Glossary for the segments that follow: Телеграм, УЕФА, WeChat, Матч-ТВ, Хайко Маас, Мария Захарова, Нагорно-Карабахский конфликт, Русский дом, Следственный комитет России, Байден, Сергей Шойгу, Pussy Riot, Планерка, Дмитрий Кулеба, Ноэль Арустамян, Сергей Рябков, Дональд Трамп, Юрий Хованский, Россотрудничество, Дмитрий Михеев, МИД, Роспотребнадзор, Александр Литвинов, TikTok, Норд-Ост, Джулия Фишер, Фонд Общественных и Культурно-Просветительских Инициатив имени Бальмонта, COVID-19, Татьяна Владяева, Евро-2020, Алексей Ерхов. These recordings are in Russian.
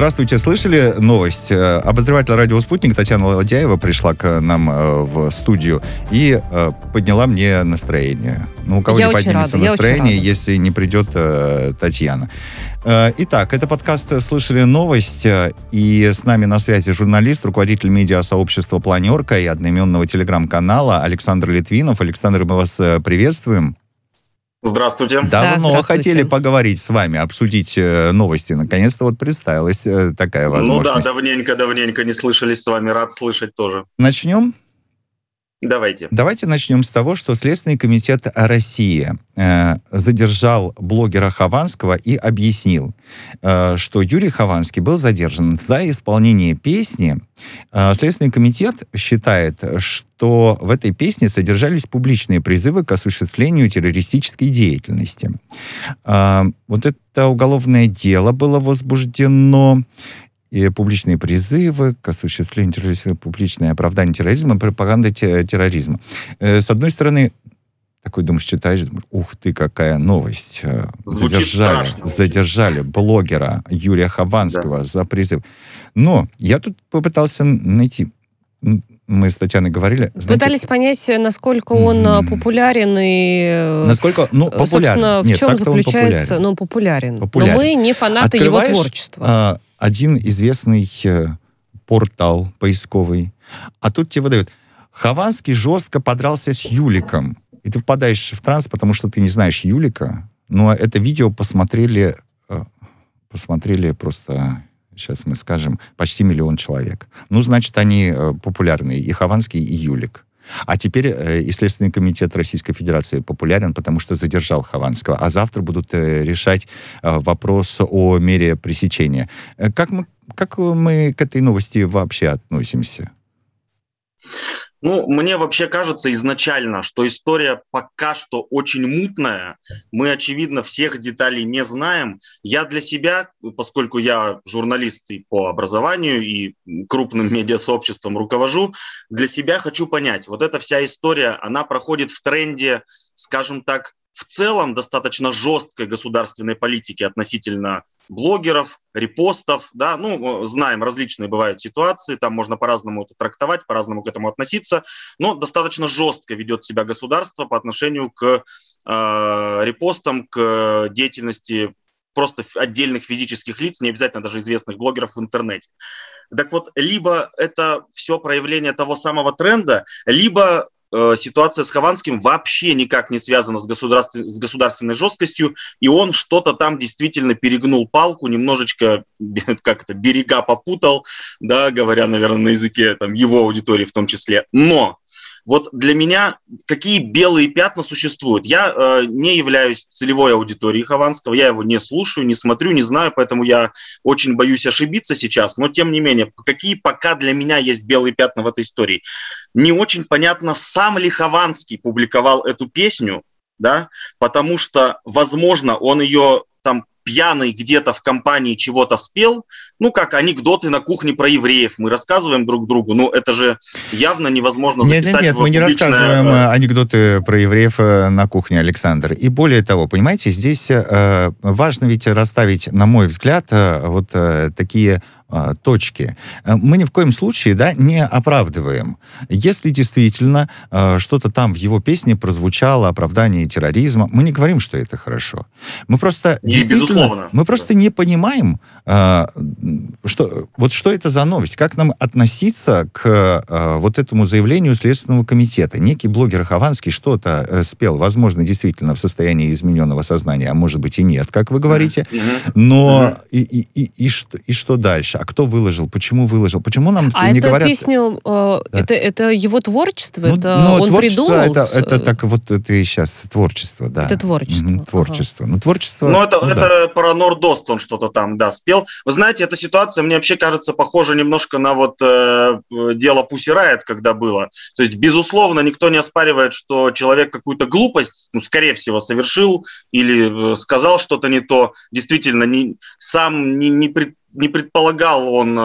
Здравствуйте, слышали новость? Обозреватель радио «Спутник» Татьяна Владяева пришла к нам в студию и подняла мне настроение. Ну, у кого не поднимется настроение, если не придет Татьяна. Итак, это подкаст «Слышали новость», и с нами на связи журналист, руководитель медиа-сообщества «Планерка» и одноименного телеграм-канала Александр Литвинов. Александр, мы вас приветствуем. Здравствуйте. Давно хотели поговорить с вами, обсудить новости. Наконец-то вот представилась такая возможность. Ну да, давненько не слышались с вами. Рад слышать тоже. Начнем? Давайте начнем с того, что Следственный комитет России задержал блогера Хованского и объяснил, что Юрий Хованский был задержан за исполнение песни. Следственный комитет считает, что в этой песне содержались публичные призывы к осуществлению террористической деятельности. Вот это уголовное дело было возбуждено... и публичные призывы к осуществлению терроризма, публичное оправдание терроризма, пропаганда терроризма. С одной стороны, такой думаешь, читаешь, думаешь, ух ты, какая новость. Задержали блогера Юрия Хованского за призыв. Но я тут попытался найти... Мы с Татьяной говорили. Пытались понять, насколько он популярен и... Насколько, популярен. Собственно, в чем заключается, он популярен. Но мы не фанаты его творчества. Один известный портал поисковый. А тут тебе выдают. Хованский жестко подрался с Юликом. И ты впадаешь в транс, потому что ты не знаешь Юлика. Но это видео посмотрели просто... сейчас мы скажем, почти 1 миллион человек. Ну, значит, они популярны, и Хованский, и Юлик. А теперь и Следственный комитет Российской Федерации популярен, потому что задержал Хованского. А завтра будут решать вопрос о мере пресечения. Как мы к этой новости вообще относимся? Ну, мне вообще кажется изначально, что история пока что очень мутная. Мы, очевидно, всех деталей не знаем. Я для себя, поскольку я журналист и по образованию, и крупным медиасообществом руковожу, для себя хочу понять. Вот эта вся история, она проходит в тренде, скажем так, в целом достаточно жесткой государственной политики относительно блогеров, репостов, да, ну, знаем, различные бывают ситуации, там можно по-разному это трактовать, по-разному к этому относиться, но достаточно жестко ведет себя государство по отношению к репостам, к деятельности просто отдельных физических лиц, не обязательно даже известных блогеров в интернете. Так вот, либо это все проявление того самого тренда, либо... ситуация с Хованским вообще никак не связана с государственной жесткостью, и он что-то там действительно перегнул палку, немножечко берега попутал, да, говоря, наверное, на языке там, его аудитории в том числе. Но вот для меня какие белые пятна существуют? Я не являюсь целевой аудиторией Хованского, я его не слушаю, не смотрю, не знаю, поэтому я очень боюсь ошибиться сейчас, но тем не менее, какие пока для меня есть белые пятна в этой истории? Не очень понятно, сам ли Хованский публиковал эту песню, да, потому что, возможно, он ее там пьяный где-то в компании чего-то спел, ну, как анекдоты на кухне про евреев мы рассказываем друг другу, ну, это же явно невозможно записать. Нет, мы не рассказываем анекдоты про евреев на кухне, Александр. И более того, понимаете, здесь важно ведь расставить, на мой взгляд, вот такие... точки. Мы ни в коем случае, да, не оправдываем. Если действительно что-то там в его песне прозвучало, оправдание терроризма, мы не говорим, что это хорошо. Мы просто не понимаем, что это за новость, как нам относиться к вот этому заявлению Следственного комитета. Некий блогер Хованский что-то спел, возможно, действительно в состоянии измененного сознания, а может быть и нет, как вы говорите, но и что дальше? А кто выложил? Почему выложил? Почему нам не говорят... А эту песню... Это его творчество? Ну, это он творчество придумал? Это так вот это и сейчас творчество, да. Это творчество. Творчество. Ага. Ну, творчество... Ну, это про Норд-Ост он что-то там, да, спел. Вы знаете, эта ситуация, мне вообще кажется, похожа немножко на вот дело Pussy Riot, когда было. То есть, безусловно, никто не оспаривает, что человек какую-то глупость, ну, скорее всего, совершил или сказал что-то не то. Действительно, не предполагал он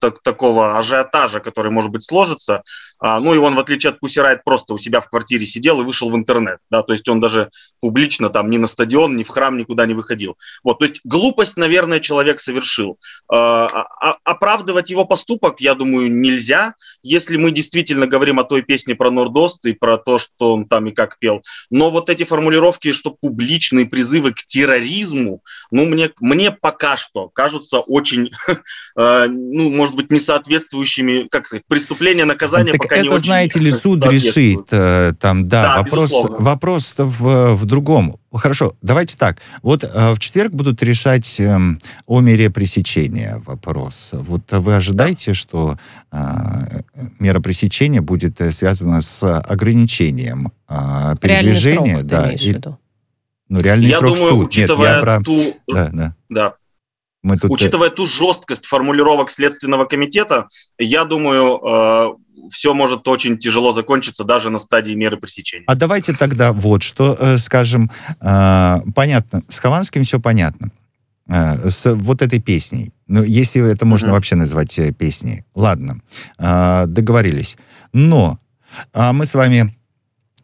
такого ажиотажа, который, может быть, сложится. Ну и он, в отличие от Pussy Riot, просто у себя в квартире сидел и вышел в интернет. Да, то есть он даже публично там ни на стадион, ни в храм никуда не выходил. Вот, то есть глупость, наверное, человек совершил. Оправдывать его поступок, я думаю, нельзя. Если мы действительно говорим о той песне про Норд-Ост и про то, что он там и как пел. Но вот эти формулировки, что публичные призывы к терроризму, ну мне пока что кажутся очень, ну, может быть, несоответствующими, как сказать, преступления, наказания так пока это, не очень. Это, знаете ли, суд решит. Там, да, вопрос в другом. Хорошо, давайте так. Вот в четверг будут решать о мере пресечения вопрос. Вот вы ожидаете, что мера пресечения будет связана с ограничением передвижения? Реальный срок, да, реальный я срок думаю, суд. Учитывая учитывая ту жесткость формулировок Следственного комитета, я думаю, все может очень тяжело закончиться даже на стадии меры пресечения. А давайте тогда вот что скажем. Понятно, с Хованским все понятно. С вот этой песней. Ну, если это можно вообще назвать песней. Ладно, договорились. Но мы с вами...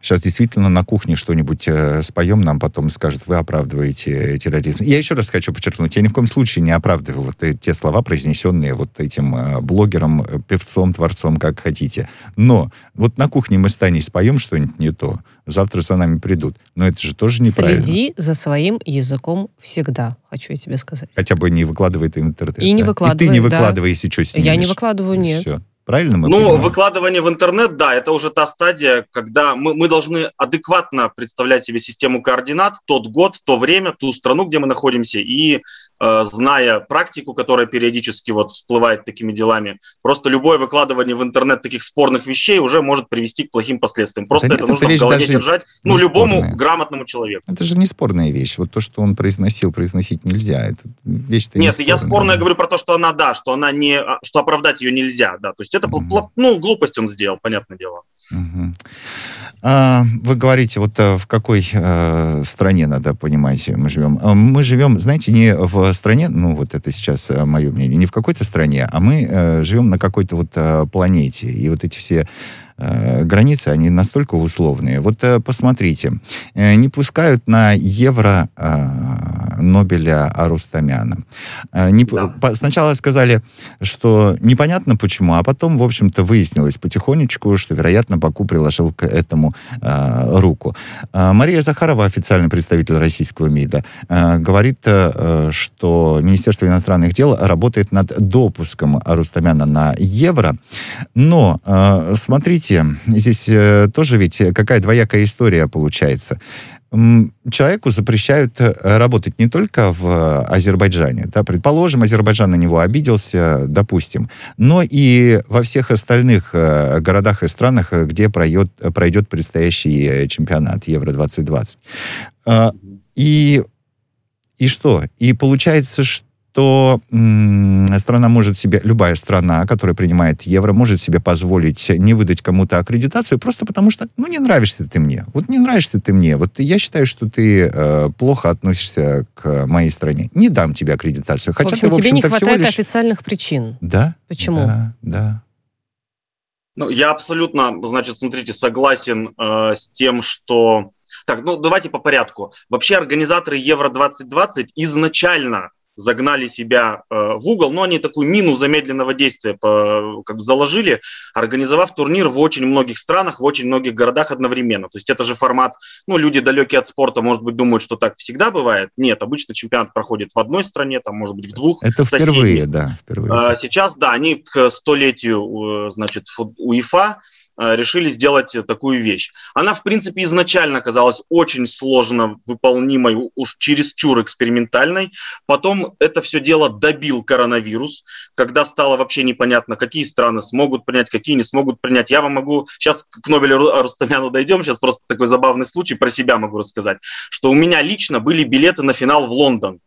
Сейчас действительно на кухне что-нибудь споем, нам потом скажут, вы оправдываете терроризм. Я еще раз хочу подчеркнуть, я ни в коем случае не оправдываю вот те слова, произнесенные вот этим блогером, певцом, творцом, как хотите. Но вот на кухне мы с Таней споем что-нибудь не то, завтра за нами придут. Но это же тоже неправильно. Следи за своим языком всегда, хочу я тебе сказать. Хотя бы не выкладывай ты в интернет. И не выкладывай, и ты не выкладывай, если что, снимешь. Я не выкладываю, нет. Все. Правильно мы понимаем? Выкладывание в интернет, да, это уже та стадия, когда мы должны адекватно представлять себе систему координат, тот год, то время, ту страну, где мы находимся, и зная практику, которая периодически вот всплывает такими делами, просто любое выкладывание в интернет таких спорных вещей уже может привести к плохим последствиям. Просто это нужно в голове держать, любому грамотному человеку. Это же не спорная вещь. Вот то, что он произносить нельзя. Это вещь-то не спорная. Нет, я спорная говорю про то, что что оправдать ее нельзя, да, то есть это глупость он сделал, понятное дело. Вы говорите, вот в какой стране надо понимать мы живем. Мы живем, знаете, не в стране, ну вот это сейчас мое мнение, не в какой-то стране, а мы живем на какой-то вот планете. И вот эти все границы, они настолько условные. Вот посмотрите, не пускают на Евро Ноэля Арустамяна. Сначала сказали, что непонятно почему, а потом, в общем-то, выяснилось потихонечку, что, вероятно, Баку приложил к этому руку. Мария Захарова, официальный представитель российского МИДа, говорит, что Министерство иностранных дел работает над допуском Арустамяна на Евро. Но, смотрите, здесь тоже ведь какая двоякая история получается. Человеку запрещают работать не только в Азербайджане. Да, предположим, Азербайджан на него обиделся, допустим, но и во всех остальных городах и странах, где пройдет предстоящий чемпионат Евро-2020. И что? И получается, что страна может себе, любая страна, которая принимает евро, может себе позволить не выдать кому-то аккредитацию просто потому, что, не нравишься ты мне. Вот не нравишься ты мне. Вот я считаю, что ты плохо относишься к моей стране. Не дам тебе аккредитацию. Хотя в общем, тебе не хватает официальных причин. Да? Почему? Да. Я абсолютно, согласен с тем, что... Так, давайте по порядку. Вообще организаторы Евро-2020 изначально загнали себя в угол, но они такую мину замедленного действия заложили, организовав турнир в очень многих странах, в очень многих городах одновременно. То есть это же формат, люди далекие от спорта, может быть, думают, что так всегда бывает. Нет, обычно чемпионат проходит в одной стране, там, может быть, в двух. Это впервые, да. Сейчас, да, они к 100-летию, УЕФА решили сделать такую вещь. Она, в принципе, изначально казалась очень сложно выполнимой, уж чересчур экспериментальной. Потом это все дело добил коронавирус, когда стало вообще непонятно, какие страны смогут принять, какие не смогут принять. Я вам могу... Сейчас к Ноэлю Арустамяну дойдем, сейчас просто такой забавный случай, про себя могу рассказать, что у меня лично были билеты на финал в Лондон.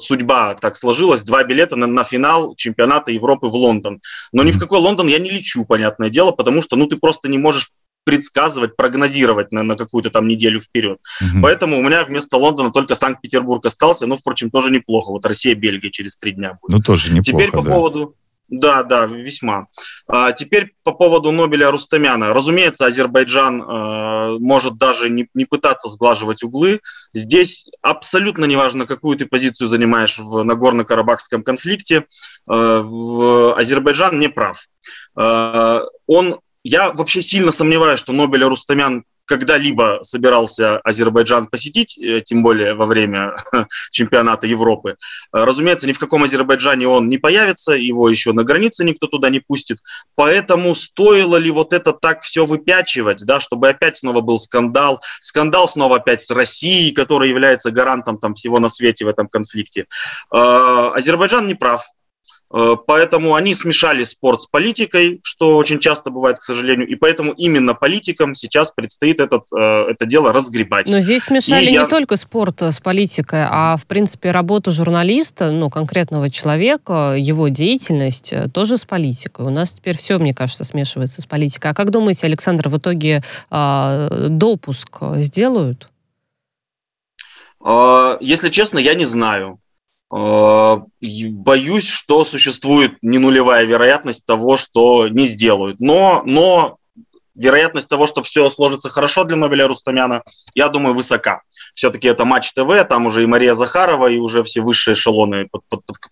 Судьба так сложилась, 2 билета на финал чемпионата Европы в Лондон. Но ни в какой Лондон я не лечу, понятное дело, потому что, ты просто не можешь предсказывать, прогнозировать на какую-то там неделю вперед. Угу. Поэтому у меня вместо Лондона только Санкт-Петербург остался, но, впрочем, тоже неплохо. Вот Россия-Бельгия через 3 дня будет. Ну, тоже неплохо. Теперь по поводу... Да, весьма. Теперь по поводу Ноэля Арустамяна. Разумеется, Азербайджан может даже не пытаться сглаживать углы. Здесь абсолютно неважно, какую ты позицию занимаешь в Нагорно-Карабахском конфликте. Азербайджан не прав. Я вообще сильно сомневаюсь, что Ноэля Арустамян когда-либо собирался Азербайджан посетить, тем более во время чемпионата Европы. Разумеется, ни в каком Азербайджане он не появится, его еще на границе никто туда не пустит. Поэтому стоило ли вот это так все выпячивать, да, чтобы опять снова был скандал, снова опять с Россией, которая является гарантом там всего на свете в этом конфликте. Азербайджан не прав. Поэтому они смешали спорт с политикой, что очень часто бывает, к сожалению, и поэтому именно политикам сейчас предстоит это дело разгребать. Но здесь смешали не только спорт с политикой, а, в принципе, работу журналиста, конкретного человека, его деятельность тоже с политикой. У нас теперь все, мне кажется, смешивается с политикой. А как думаете, Александр, в итоге допуск сделают? Если честно, я не знаю. Боюсь, что существует не нулевая вероятность того, что не сделают. Но вероятность того, что все сложится хорошо для Ноэля Арустамяна, я думаю, высока. Все-таки это Матч-ТВ, там уже и Мария Захарова, и уже все высшие эшелоны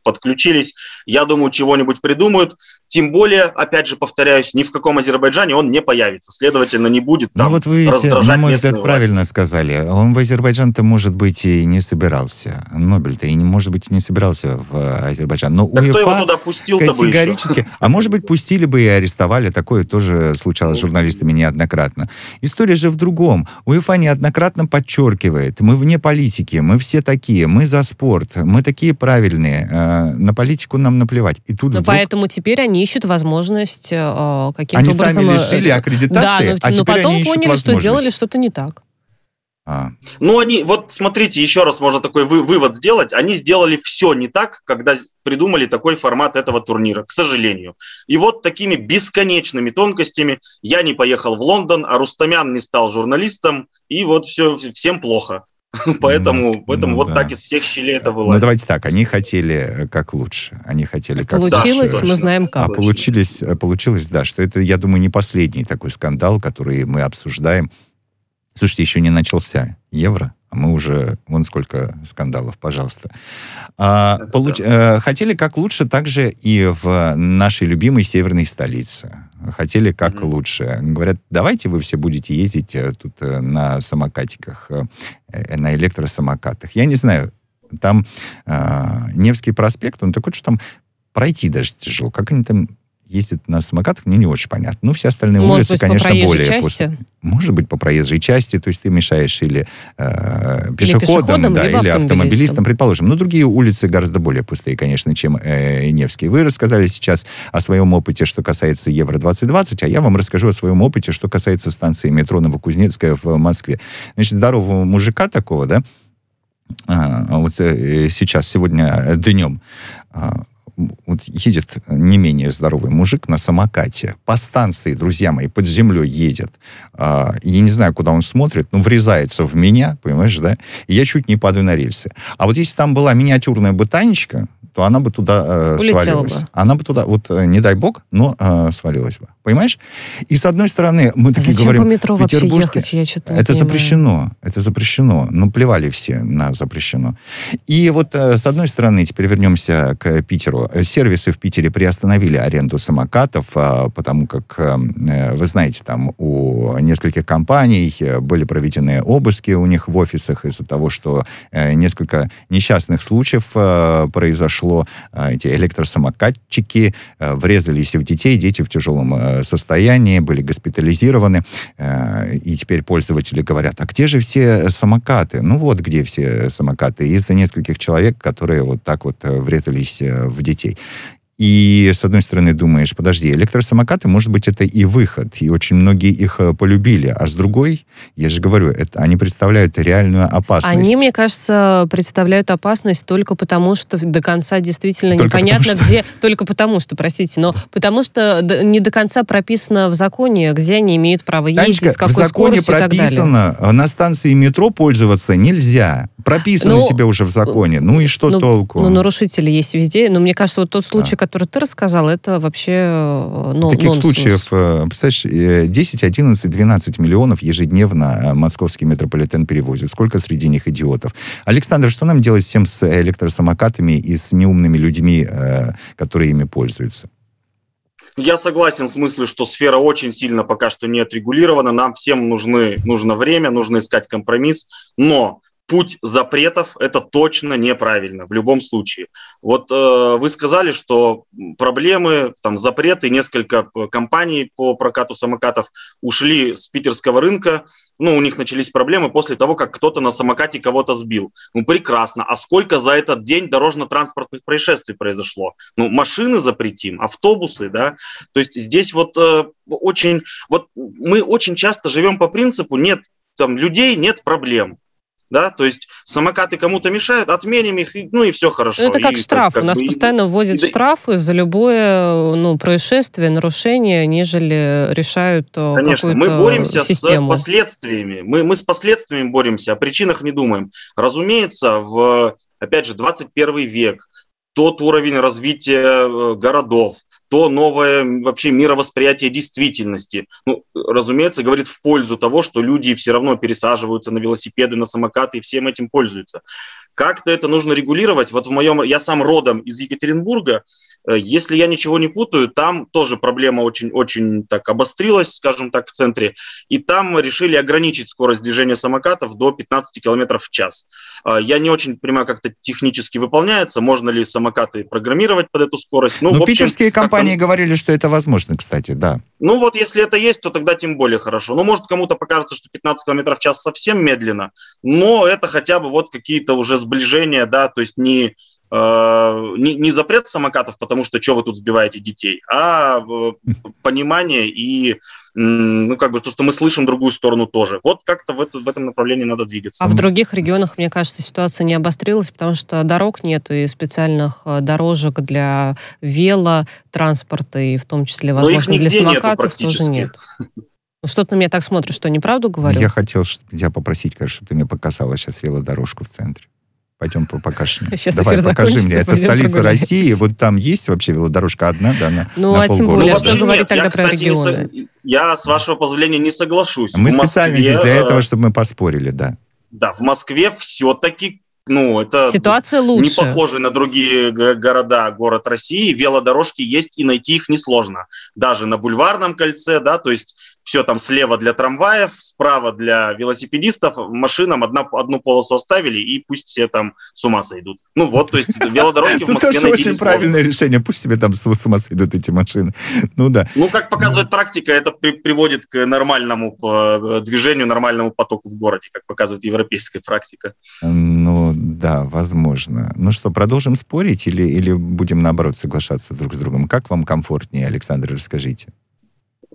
подключились. Я думаю, чего-нибудь придумают. Тем более, опять же, повторяюсь, ни в каком Азербайджане он не появится. Следовательно, не будет там раздражать местную власть. Ну вот вы, на мой взгляд, правильно сказали. Он в Азербайджан-то, может быть, и не собирался. Нобель-то, может быть, и не собирался в Азербайджан. Но да кто его туда пустил-то категорически... А может быть, пустили бы и арестовали. Такое тоже случалось с журналистами неоднократно. История же в другом. УЕФА неоднократно подчеркивает. Мы вне политики, мы все такие, мы за спорт, мы такие правильные. На политику нам наплевать. И тут поэтому теперь они ищут возможность каким-то образом... Они сами лишили аккредитации, да, но потом они поняли, что сделали что-то не так. Смотрите, еще раз можно такой вывод сделать. Они сделали все не так, когда придумали такой формат этого турнира, к сожалению. И вот такими бесконечными тонкостями я не поехал в Лондон, а Арустамян не стал журналистом, и вот все, всем плохо. Поэтому вот так из всех щелей это вылазит. Ну, давайте так, они хотели как лучше. Получилось, мы знаем как. Получилось, да, что это, я думаю, не последний такой скандал, который мы обсуждаем. Слушайте, еще не начался Евро, а мы уже... Вон сколько скандалов, пожалуйста. Хотели как лучше также и в нашей любимой северной столице. Хотели как лучше. Говорят, давайте вы все будете ездить тут на самокатиках, на электросамокатах. Я не знаю, там Невский проспект, он такой, что там пройти даже тяжело. Как они там ездят на самокатах, мне не очень понятно. Но все остальные улицы, конечно, более... Может быть, по проезжей части. То есть ты мешаешь или пешеходам, да, или автомобилистам, предположим. Но другие улицы гораздо более пустые, конечно, чем Невский. Вы рассказали сейчас о своем опыте, что касается Евро-2020, а я вам расскажу о своем опыте, что касается станции метро Новокузнецкая в Москве. Значит, здорового мужика такого, да, сегодня днем... едет не менее здоровый мужик на самокате. По станции, друзья мои, под землей едет. Я не знаю, куда он смотрит, но врезается в меня, понимаешь, да? И я чуть не падаю на рельсы. А вот если там была миниатюрная ботаничка, то она бы туда свалилась. Она бы туда, не дай бог, но свалилась бы. Понимаешь? И с одной стороны, мы такие говорим... Зачем по метро вообще ехать? Я что-то не понимаю. Это запрещено. Ну, плевали все на запрещено. И вот с одной стороны, теперь вернемся к Питеру. Сервисы в Питере приостановили аренду самокатов, потому как, вы знаете, там у нескольких компаний были проведены обыски у них в офисах из-за того, что несколько несчастных случаев произошло. Эти электросамокатчики врезались в детей, дети в тяжелом состоянии, были госпитализированы. И теперь пользователи говорят, а где же все самокаты? Ну вот где все самокаты. Из-за нескольких человек, которые вот так вот врезались в детей. И, с одной стороны, думаешь, подожди, электросамокаты, может быть, это и выход, и очень многие их полюбили. А с другой, я же говорю, это, они представляют реальную опасность. Они, мне кажется, представляют опасность только потому, что до конца действительно непонятно, где... Только потому что, простите, но потому что не до конца прописано в законе, где они имеют право ездить, Танечка, с какой скоростью и так далее. В законе прописано, на станции метро пользоваться нельзя. Прописано себе уже в законе. Ну и что толку? Ну, нарушители есть везде. Но мне кажется, вот тот случай, который ты рассказал, это вообще нонсенс. Таких случаев, представляешь, 10, 11, 12 миллионов ежедневно московский метрополитен перевозит. Сколько среди них идиотов. Александр, что нам делать всем с электросамокатами и с неумными людьми, которые ими пользуются? Я согласен с мыслью, что сфера очень сильно пока что не отрегулирована. Нам всем нужно время, нужно искать компромисс. Но... путь запретов – это точно неправильно в любом случае. Вот вы сказали, что проблемы, там, запреты, несколько компаний по прокату самокатов ушли с питерского рынка. Ну, у них начались проблемы после того, как кто-то на самокате кого-то сбил. Ну, прекрасно. А сколько за этот день дорожно-транспортных происшествий произошло? Ну, машины запретим, автобусы, да? То есть здесь вот очень… Вот мы очень часто живем по принципу «нет там людей, нет проблем». Да, то есть самокаты кому-то мешают, отменим их, ну и все хорошо. Это как и, штраф. У нас постоянно вводят штрафы за любое происшествие, нарушение, нежели решают какую-то систему. Конечно, мы боремся с последствиями. Мы с последствиями боремся, о причинах не думаем. Разумеется, в, опять же, 21 век, тот уровень развития городов, то новое вообще мировосприятие действительности, ну, разумеется, говорит в пользу того, что люди все равно пересаживаются на велосипеды, на самокаты и всем этим пользуются. Как-то это нужно регулировать. Вот в моем, я сам родом из Екатеринбурга, если я ничего не путаю, там тоже проблема очень-очень так обострилась, скажем так, в центре, и там решили ограничить скорость движения самокатов до 15 км в час. Я не очень понимаю, как это технически выполняется, можно ли самокаты программировать под эту скорость. Ну, в общем, питерские компании говорили, что это возможно, кстати, да. Ну вот, если это есть, то тогда тем более хорошо. Ну, может, кому-то покажется, что 15 км в час совсем медленно, но это хотя бы вот какие-то уже сближения, да, то есть не запрет самокатов, потому что что вы тут сбиваете детей, а понимание и, ну, как бы то, что мы слышим другую сторону тоже. Вот как-то в этом направлении надо двигаться. А в других регионах, мне кажется, ситуация не обострилась, потому что дорог нет и специальных дорожек для велотранспорта, и в том числе, возможно, для самокатов тоже нет. Что ты на меня так смотришь, что неправду говорю? Я хотел тебя попросить, конечно, чтобы ты мне показала сейчас велодорожку в центре. Пойдем покажем. Давай, покажи мне. Это столица России. Вот там есть вообще велодорожка одна, да, на полгорода. Ну, а тем более, что говорить тогда про регионы. Я, с вашего позволения, не соглашусь. Мы специально здесь для этого, чтобы мы поспорили, да. Да, в Москве все-таки, ну, это ситуация лучше. Не похоже на другие города, город России. Велодорожки есть, и найти их несложно. Даже на Бульварном кольце, да, то есть все там слева для трамваев, справа для велосипедистов, машинам одну полосу оставили, и пусть все там с ума сойдут. Ну вот, то есть велодорожки в Москве найти несложно. Очень правильное решение, пусть себе там с ума сойдут эти машины. Ну да. Ну, как показывает практика, это приводит к нормальному движению, нормальному потоку в городе, как показывает европейская практика. Ну, да, возможно. Ну что, продолжим спорить или будем, наоборот, соглашаться друг с другом? Как вам комфортнее, Александр, расскажите?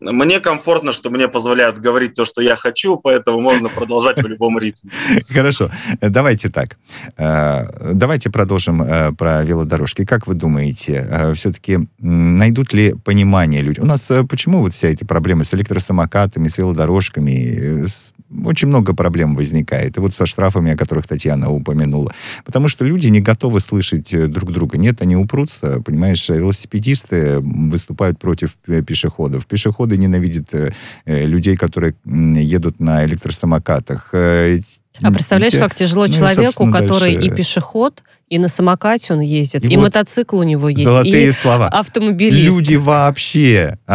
Мне комфортно, что мне позволяют говорить то, что я хочу, поэтому можно продолжать в любом ритме. Хорошо. Давайте так. Давайте продолжим про велодорожки. Как вы думаете, все-таки найдут ли понимание люди? У нас почему вот вся эти проблемы с электросамокатами, с велодорожками? Очень много проблем возникает. И вот со штрафами, о которых Татьяна упомянула. Потому что люди не готовы слышать друг друга. Нет, они упрутся. Понимаешь, велосипедисты выступают против пешеходов. Пешеходы ненавидит людей, которые едут на электросамокатах. А представляешь, как тяжело человеку, который дальше... и пешеход, и на самокате он ездит, и вот мотоцикл у него есть, золотые и слова. Автомобилист. Люди вообще... У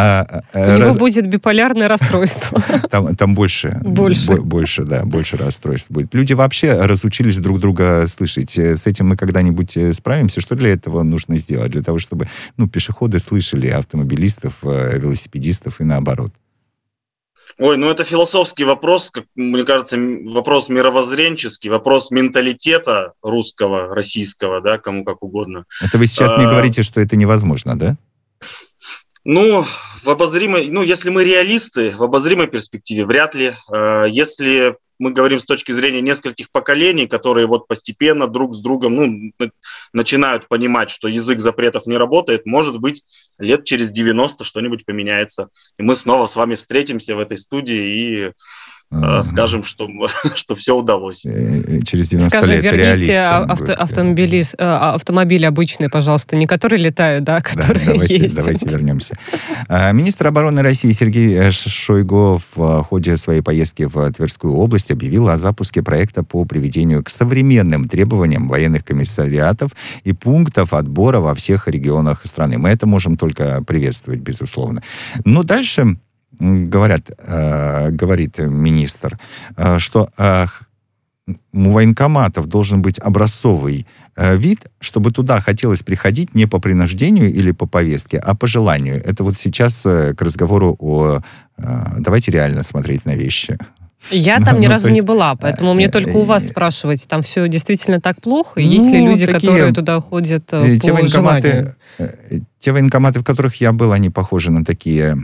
него будет биполярное расстройство. Там больше расстройств будет. Люди вообще разучились друг друга слышать. С этим мы когда-нибудь справимся. Что для этого нужно сделать? Для того, чтобы пешеходы слышали автомобилистов, велосипедистов и наоборот. Ой, ну это философский вопрос, как мне кажется, вопрос мировоззренческий, вопрос менталитета русского, российского, да, кому как угодно. Это вы сейчас мне говорите, что это невозможно, да? Ну, в обозримой, ну, если мы реалисты, в обозримой перспективе вряд ли. Если мы говорим с точки зрения нескольких поколений, которые вот постепенно друг с другом, ну, начинают понимать, что язык запретов не работает, может быть, лет через 90 что-нибудь поменяется. И мы снова с вами встретимся в этой студии и скажем, что все удалось. Через 90 скажи, лет верните автомобили обычные, пожалуйста, не которые летают, да, которые ездят. Давайте вернемся. Министр обороны России Сергей Шойгу в ходе своей поездки в Тверскую область объявил о запуске проекта по приведению к современным требованиям военных комиссариатов и пунктов отбора во всех регионах страны. Мы это можем только приветствовать, безусловно. Но дальше... Говорит министр, что у военкоматов должен быть образцовый вид, чтобы туда хотелось приходить не по принуждению или по повестке, а по желанию. Это вот сейчас к разговору о «давайте реально смотреть на вещи». Я там ни разу не была, поэтому мне только у вас спрашивать, там все действительно так плохо? И есть ли люди, которые туда ходят по желанию? Те военкоматы, в которых я был, они похожи на такие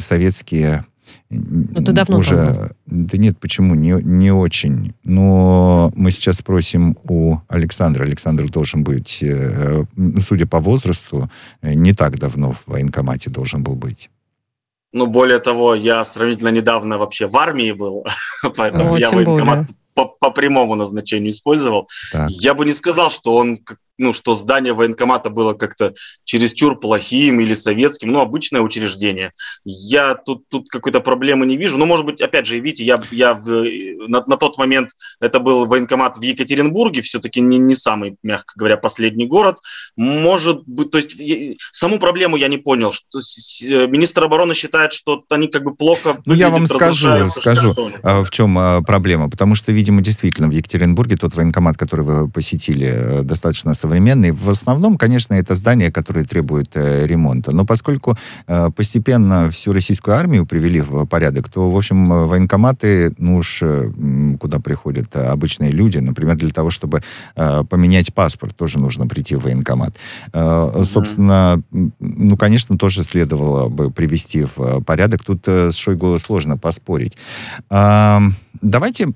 советские... Ну, ты давно уже... Да нет, почему? Не очень. Но мы сейчас спросим у Александра. Александр должен быть, судя по возрасту, не так давно в военкомате должен был быть. Ну, более того, я сравнительно недавно вообще в армии был, поэтому я военкомат по прямому назначению использовал. Так. Я бы не сказал, что что здание военкомата было как-то чересчур плохим или советским, обычное учреждение. Я тут какой-то проблемы не вижу. Может быть, опять же, видите, я на тот момент это был военкомат в Екатеринбурге, все-таки не самый, мягко говоря, последний город. Может быть, то есть саму проблему я не понял. Что министр обороны считает, что они как бы плохо... Я вам скажу, в чем проблема. Потому что, видимо, действительно в Екатеринбурге тот военкомат, который вы посетили, достаточно современный. В основном, конечно, это здания, которые требуют ремонта. Но поскольку постепенно всю российскую армию привели в порядок, то, в общем, военкоматы, куда приходят обычные люди, например, для того, чтобы поменять паспорт, тоже нужно прийти в военкомат. Собственно, конечно, тоже следовало бы привести в порядок. Тут с Шойгу сложно поспорить. Давайте...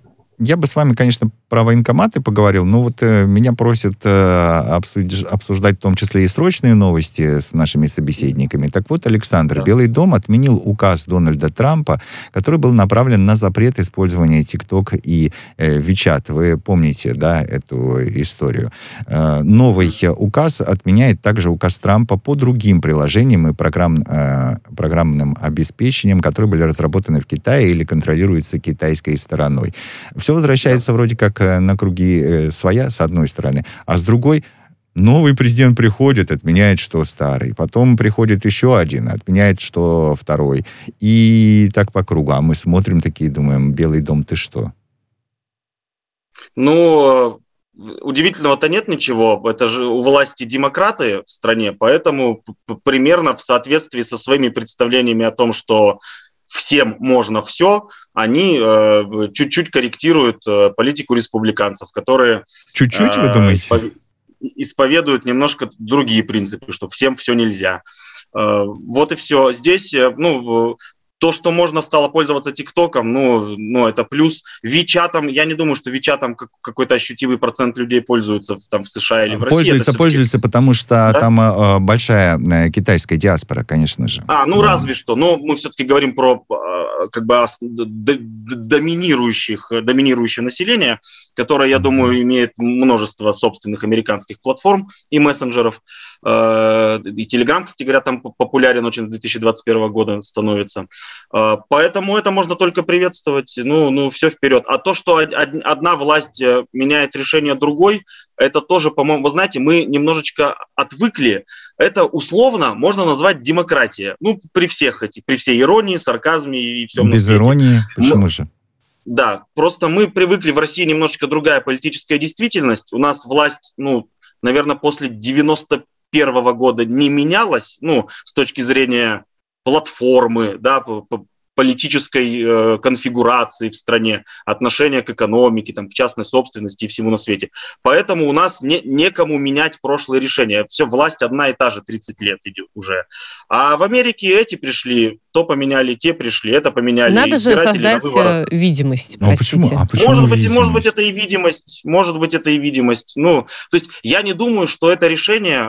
Я бы с вами, конечно, про военкоматы поговорил, но вот меня просят обсуждать в том числе и срочные новости с нашими собеседниками. Так вот, Александр, да. Белый дом отменил указ Дональда Трампа, который был направлен на запрет использования TikTok и WeChat. Вы помните, да, эту историю. Новый указ отменяет также указ Трампа по другим приложениям и программным обеспечениям, которые были разработаны в Китае или контролируются китайской стороной. Все возвращается вроде как на круги своя, с одной стороны. А с другой, новый президент приходит, отменяет, что старый. Потом приходит еще один, отменяет, что второй. И так по кругу. А мы смотрим такие, думаем, Белый дом, ты что? Удивительного-то нет ничего. Это же у власти демократы в стране. Поэтому примерно в соответствии со своими представлениями о том, что всем можно все, они чуть-чуть корректируют политику республиканцев, которые... Чуть-чуть, вы думаете? Исповедуют немножко другие принципы, что всем все нельзя. Вот и все. Здесь, то, что можно стало пользоваться ТикТоком, это плюс. Вичатом, я не думаю, что Вичатом какой-то ощутимый процент людей пользуются в США или в России. Пользуются, потому что там большая китайская диаспора, конечно же. Разве что. Но мы все-таки говорим про доминирующее население, которое, я думаю, имеет множество собственных американских платформ и мессенджеров. И Телеграм, кстати говоря, там популярен очень с 2021 года становится. Поэтому это можно только приветствовать, все вперед. А то, что одна власть меняет решение другой, это тоже, по-моему, вы знаете, мы немножечко отвыкли. Это условно можно назвать демократия. При всей иронии, сарказме и всем. Без иронии, почему же? Да, просто мы привыкли, в России немножечко другая политическая действительность. У нас власть, наверное, после 91 года не менялась, с точки зрения... платформы, да, политической конфигурации в стране, отношения к экономике, там, к частной собственности и всему на свете. Поэтому у нас некому менять прошлые решения. Все, власть одна и та же 30 лет идет уже. А в Америке эти пришли, то поменяли, те пришли, это поменяли. Надо же создать видимость, почему? А почему может быть, это и видимость. Может быть, это и видимость. Ну, то есть я не думаю, что это решение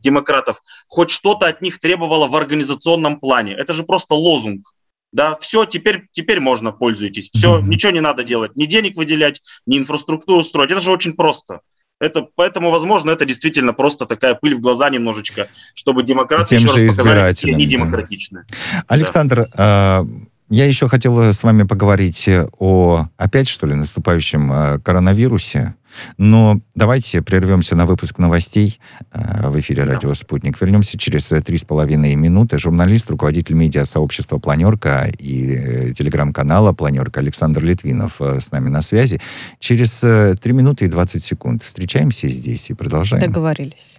демократов хоть что-то от них требовало в организационном плане. Это же просто лозунг. Да, все, теперь можно, пользуйтесь. Все, ничего не надо делать. Ни денег выделять, ни инфраструктуру строить. Это же очень просто. Поэтому, возможно, это действительно просто такая пыль в глаза немножечко, чтобы демократы еще раз показали, что они демократичные. Александр, да. Я еще хотел с вами поговорить о опять, что ли, наступающем коронавирусе. Но давайте прервемся на выпуск новостей в эфире «Радио Спутник». Вернемся через 3,5 минуты. Журналист, руководитель медиасообщества «Планерка» и телеграм-канала «Планерка» Александр Литвинов с нами на связи. Через 3 минуты и 20 секунд встречаемся здесь и продолжаем. Договорились.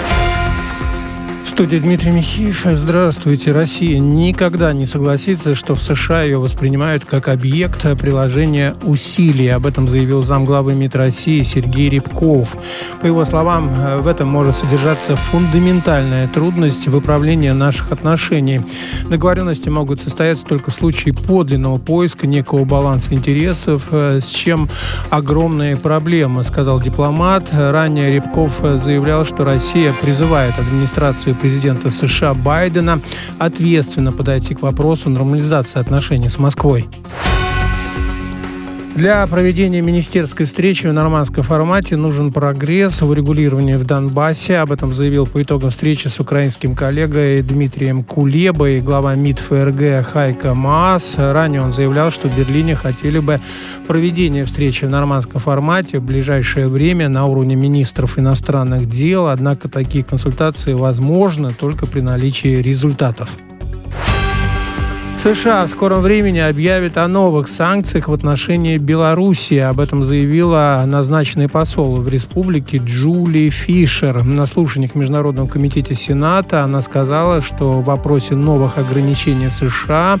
В студии Дмитрий Михеев. Здравствуйте. Россия никогда не согласится, что в США ее воспринимают как объект приложения усилий. Об этом заявил замглавы МИД России Сергей Рябков. По его словам, в этом может содержаться фундаментальная трудность в управлении наших отношений. Договоренности могут состояться только в случае подлинного поиска некого баланса интересов, с чем огромные проблемы, сказал дипломат. Ранее Рябков заявлял, что Россия призывает администрацию президента США Байдена ответственно подойти к вопросу нормализации отношений с Москвой. Для проведения министерской встречи в нормандском формате нужен прогресс в урегулировании в Донбассе. Об этом заявил по итогам встречи с украинским коллегой Дмитрием Кулебой глава МИД ФРГ Хайко Маас. Ранее он заявлял, что в Берлине хотели бы проведение встречи в нормандском формате в ближайшее время на уровне министров иностранных дел. Однако такие консультации возможны только при наличии результатов. США в скором времени объявит о новых санкциях в отношении Белоруссии. Об этом заявила назначенный посол в республике Джулия Фишер. На слушании в Международном комитете Сената она сказала, что в вопросе новых ограничений США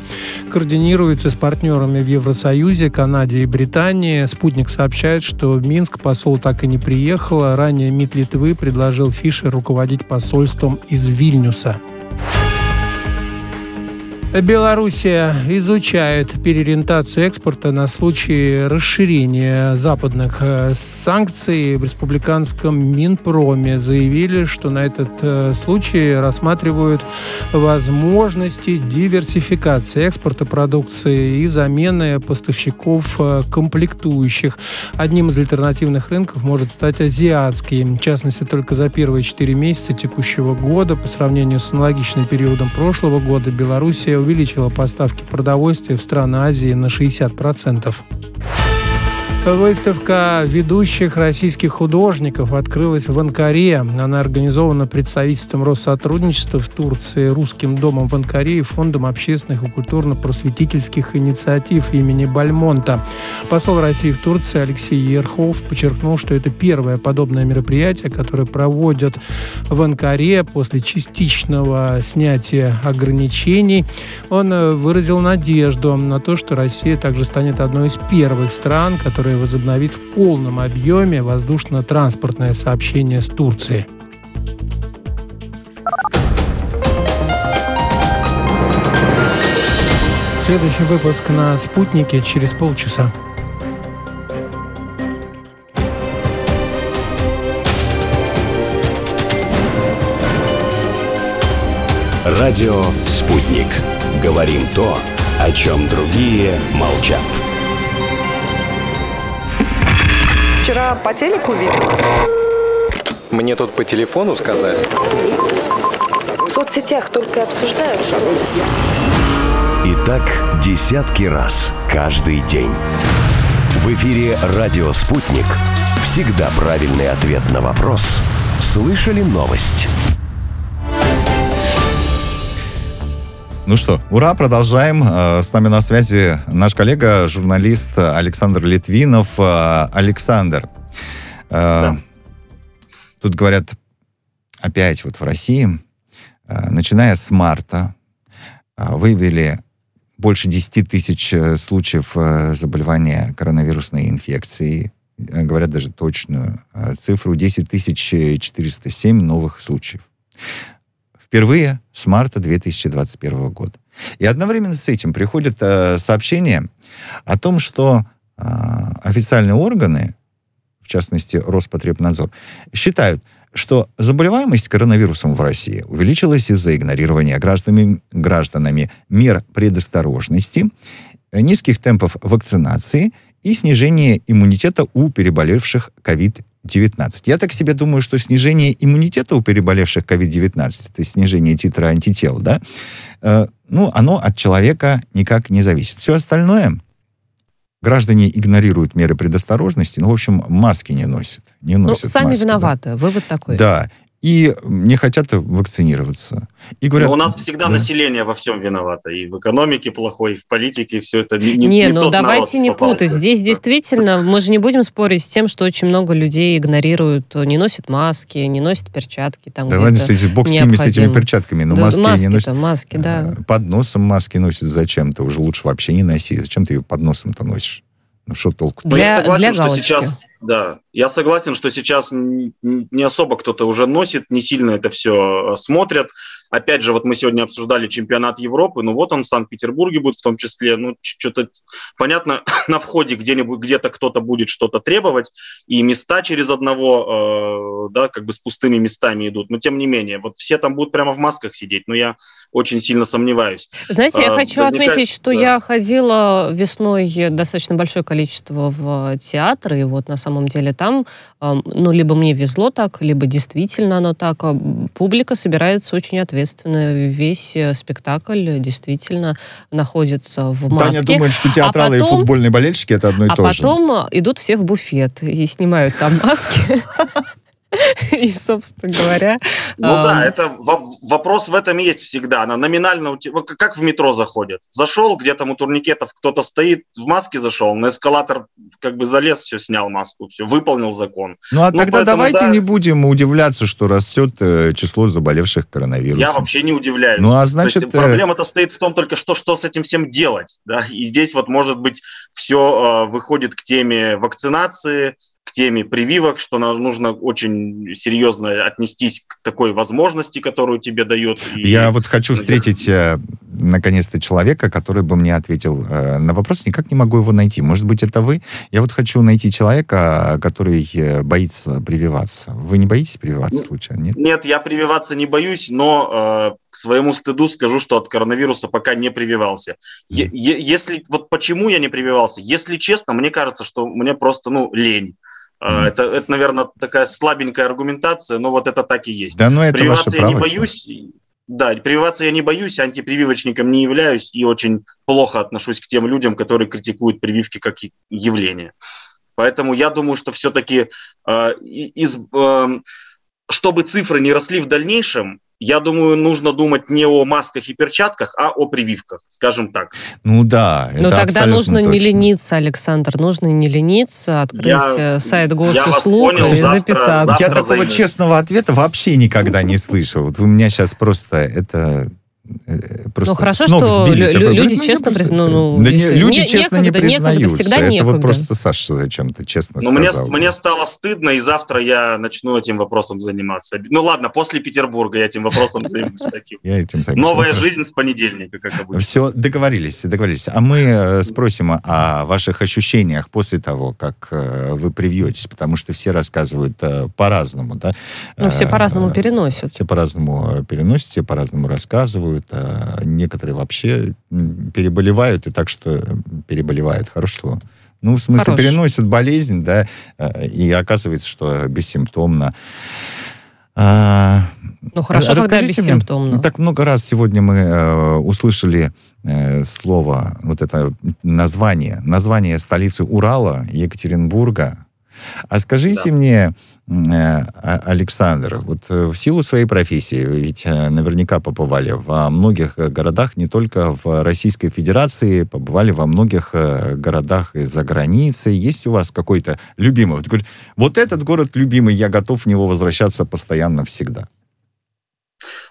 координируется с партнерами в Евросоюзе, Канаде и Британии. «Спутник» сообщает, что в Минск посол так и не приехал. Ранее МИД Литвы предложил Фишер руководить посольством из Вильнюса. Белоруссия изучает переориентацию экспорта на случай расширения западных санкций. В республиканском Минпроме заявили, что на этот случай рассматривают возможности диверсификации экспорта продукции и замены поставщиков комплектующих. Одним из альтернативных рынков может стать азиатский. В частности, только за первые 4 месяца текущего года по сравнению с аналогичным периодом прошлого года Белоруссия увеличила поставки продовольствия в страны Азии на 60%. Выставка ведущих российских художников открылась в Анкаре. Она организована представительством Россотрудничества в Турции, Русским домом в Анкаре и Фондом общественных и культурно-просветительских инициатив имени Бальмонта. Посол России в Турции Алексей Ерхов подчеркнул, что это первое подобное мероприятие, которое проводят в Анкаре после частичного снятия ограничений. Он выразил надежду на то, что Россия также станет одной из первых стран, которые возобновит в полном объеме воздушно-транспортное сообщение с Турцией. Следующий выпуск на «Спутнике» через полчаса. Радио «Спутник». Говорим то, о чем другие молчат. Вчера по телеку видел. Мне тут по телефону сказали. В соцсетях только обсуждают, что... И так десятки раз каждый день. В эфире «Радио Спутник». Всегда правильный ответ на вопрос. Слышали новость? Ну что, ура, продолжаем. С нами на связи наш коллега, журналист Александр Литвинов. Александр, да. Тут говорят, опять вот в России, начиная с марта, выявили больше 10 тысяч случаев заболевания коронавирусной инфекцией. Говорят даже точную цифру, 10 407 новых случаев. Впервые с марта 2021 года. И одновременно с этим приходит сообщение о том, что официальные органы, в частности Роспотребнадзор, считают, что заболеваемость коронавирусом в России увеличилась из-за игнорирования гражданами мер предосторожности, низких темпов вакцинации и снижения иммунитета у переболевших COVID-19. Я так себе думаю, что снижение иммунитета у переболевших COVID-19, это снижение титра антител, да, оно от человека никак не зависит. Все остальное граждане игнорируют меры предосторожности, в общем, маски не носят. Сами маски, виноваты, да. Вывод такой. Да, и не хотят вакцинироваться. И говорят, у нас всегда население во всем виновато. И в экономике плохой, и в политике, и все это. Давайте не путать. Здесь действительно, мы же не будем спорить с тем, что очень много людей игнорируют, не носят маски, не носят перчатки. Там да ладно, бог с ними, с этими перчатками. Но да, маски не носят. Маски, да. Под носом маски носят зачем-то. Уже лучше вообще не носи. Зачем ты ее под носом-то носишь? Ну что толку? Я согласен, что сейчас не особо кто-то уже носит, не сильно это все смотрят. Опять же, вот мы сегодня обсуждали чемпионат Европы, он в Санкт-Петербурге будет в том числе. Что-то, понятно, на входе где-нибудь, где-то кто-то будет что-то требовать, и места через одного, с пустыми местами идут. Но тем не менее, вот все там будут прямо в масках сидеть, но я очень сильно сомневаюсь. Знаете, я хочу отметить, что я ходила весной достаточно большое количество в театр, и вот на самом деле там, либо мне везло так, либо действительно оно так, публика собирается очень ответственно, весь спектакль действительно находится в маске. Таня думает, что театралы и футбольные болельщики — это одно и то же. А потом идут все в буфет и снимают там маски. И, собственно говоря... это вопрос в этом и есть всегда. Она номинально... Как в метро заходят? Зашел, где там у турникетов кто-то стоит, в маске зашел, на эскалатор залез, все, снял маску, все, выполнил закон. Давайте не будем удивляться, что растет число заболевших коронавирусом. Я вообще не удивляюсь. Проблема-то стоит в том только, что с этим всем делать. Да? И здесь, может быть, все выходит к теме вакцинации, к теме прививок, что нам нужно очень серьезно отнестись к такой возможности, которую тебе дает. Я хочу встретить, наконец-то, человека, который бы мне ответил на вопрос. Никак не могу его найти. Может быть, это вы? Я хочу найти человека, который боится прививаться. Вы не боитесь прививаться, случайно? Нет? Нет, я прививаться не боюсь, но... к своему стыду скажу, что от коронавируса пока не прививался. Почему я не прививался? Если честно, мне кажется, что мне просто, лень. Это, наверное, такая слабенькая аргументация, но это так и есть. Да, это прививаться я не боюсь. Да, прививаться я не боюсь, антипрививочником не являюсь и очень плохо отношусь к тем людям, которые критикуют прививки как явление. Поэтому я думаю, что все-таки, чтобы цифры не росли в дальнейшем, я думаю, нужно думать не о масках и перчатках, а о прививках, скажем так. Тогда нужно точно не лениться, Александр, нужно не лениться, открыть сайт госуслуг и записаться. Завтра я такого честного ответа вообще никогда не слышал. Вот вы меня сейчас просто это... хорошо, что люди честно признают. Люди честно не признаются. Это просто Саша зачем-то честно сказал. Мне стало стыдно, и завтра я начну этим вопросом заниматься. После Петербурга я этим вопросом займусь таким. Новая жизнь с понедельника, как обычно. Все, договорились. А мы спросим о ваших ощущениях после того, как вы привьетесь, потому что все рассказывают по-разному, да? Все по-разному переносят. Все по-разному переносят, все по-разному рассказывают. А некоторые вообще переболевают, и так что переболевают. Хорошее слово. Переносят болезнь, да, и оказывается, что бессимптомно. Когда бессимптомно. Так много раз сегодня мы услышали слово, название столицы Урала, Екатеринбурга, А скажите мне, Александр, вот в силу своей профессии, вы ведь наверняка побывали во многих городах, не только в Российской Федерации, побывали во многих городах и за границей. Есть у вас какой-то любимый? Вот этот город любимый, я готов в него возвращаться постоянно, всегда.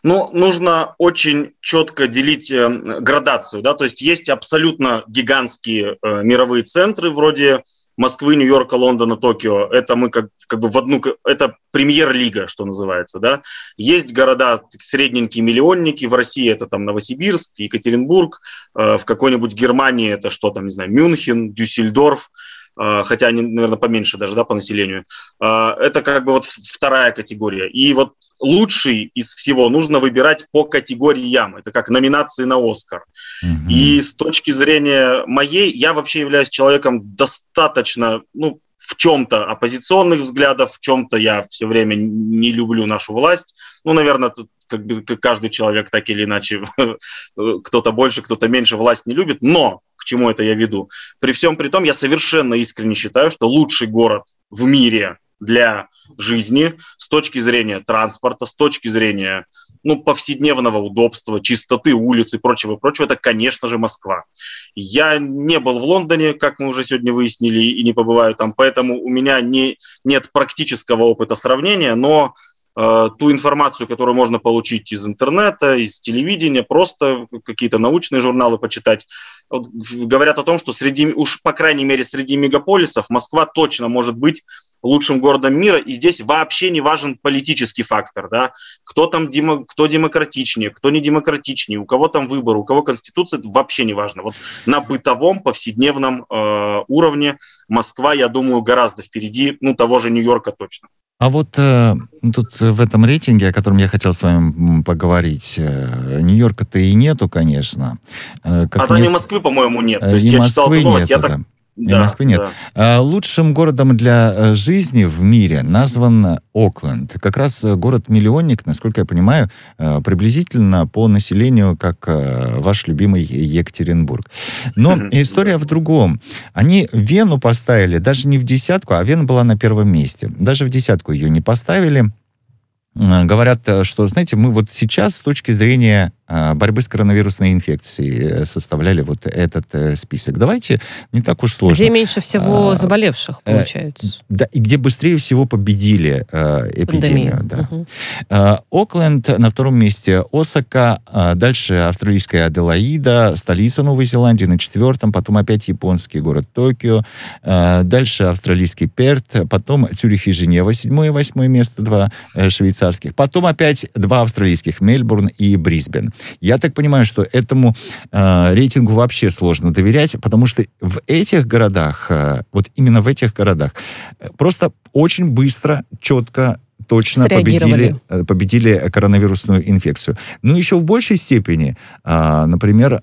Ну, нужно очень четко делить градацию, да, то есть есть абсолютно гигантские мировые центры вроде Москвы, Нью-Йорка, Лондона, Токио. Это мы как бы в одну, это премьер-лига, что называется, да. Есть города средненькие миллионники, в России это там Новосибирск, Екатеринбург, в какой-нибудь Германии это что там, не знаю, Мюнхен, Дюссельдорф. Хотя они, наверное, поменьше даже, да, по населению. Это как бы вот вторая категория. И вот лучший из всего нужно выбирать по категориям. Это как номинации на «Оскар». Mm-hmm. И с точки зрения моей, я вообще являюсь человеком достаточно, ну, в чем-то оппозиционных взглядов, в чем-то я все время не люблю нашу власть. Ну, наверное, тут как бы каждый человек так или иначе, кто-то больше, кто-то меньше власть не любит, но к чему это я веду? При всем при том, я совершенно искренне считаю, что лучший город в мире для жизни с точки зрения транспорта, с точки зрения, ну, повседневного удобства, чистоты улиц и прочего-прочего, это, конечно же, Москва. Я не был в Лондоне, как мы уже сегодня выяснили, и не побываю там, поэтому у меня нет практического опыта сравнения, но ту информацию, которую можно получить из интернета, из телевидения, просто какие-то научные журналы почитать, вот, говорят о том, что среди, уж по крайней мере среди мегаполисов, Москва точно может быть лучшим городом мира, и здесь вообще не важен политический фактор, да, кто демократичнее, кто не демократичнее, у кого там выборы, у кого конституция, вообще не важно. Вот на бытовом, повседневном уровне Москва, я думаю, гораздо впереди, ну, того же Нью-Йорка точно. А вот тут в этом рейтинге, о котором я хотел с вами поговорить, Нью-Йорка-то и нету, конечно. Как не Москвы, по-моему, нет. То есть я читал, Москвы нет. Да. Лучшим городом для жизни в мире назван Окленд. Как раз город-миллионник, насколько я понимаю, приблизительно по населению, как ваш любимый Екатеринбург. Но история в другом. Они Вену поставили даже не в десятку, а Вена была на первом месте. Даже в десятку ее не поставили. Говорят, что, знаете, мы вот сейчас с точки зрения борьбы с коронавирусной инфекцией составляли вот этот список. Давайте, не так уж сложно. Где меньше всего заболевших, получается. Да, и где быстрее всего победили эпидемию. Да. Угу. Окленд на втором месте, Осака, дальше австралийская Аделаида, столица Новой Зеландии на четвертом, потом опять японский город Токио, дальше австралийский Перт, потом Цюрих и Женева, 7-е и 8-е место, 2 швейцарских, потом опять 2 австралийских, Мельбурн и Брисбен. Я так понимаю, что этому рейтингу вообще сложно доверять, потому что в этих городах, вот именно в этих городах, просто очень быстро, четко, точно победили коронавирусную инфекцию. Но еще в большей степени, например,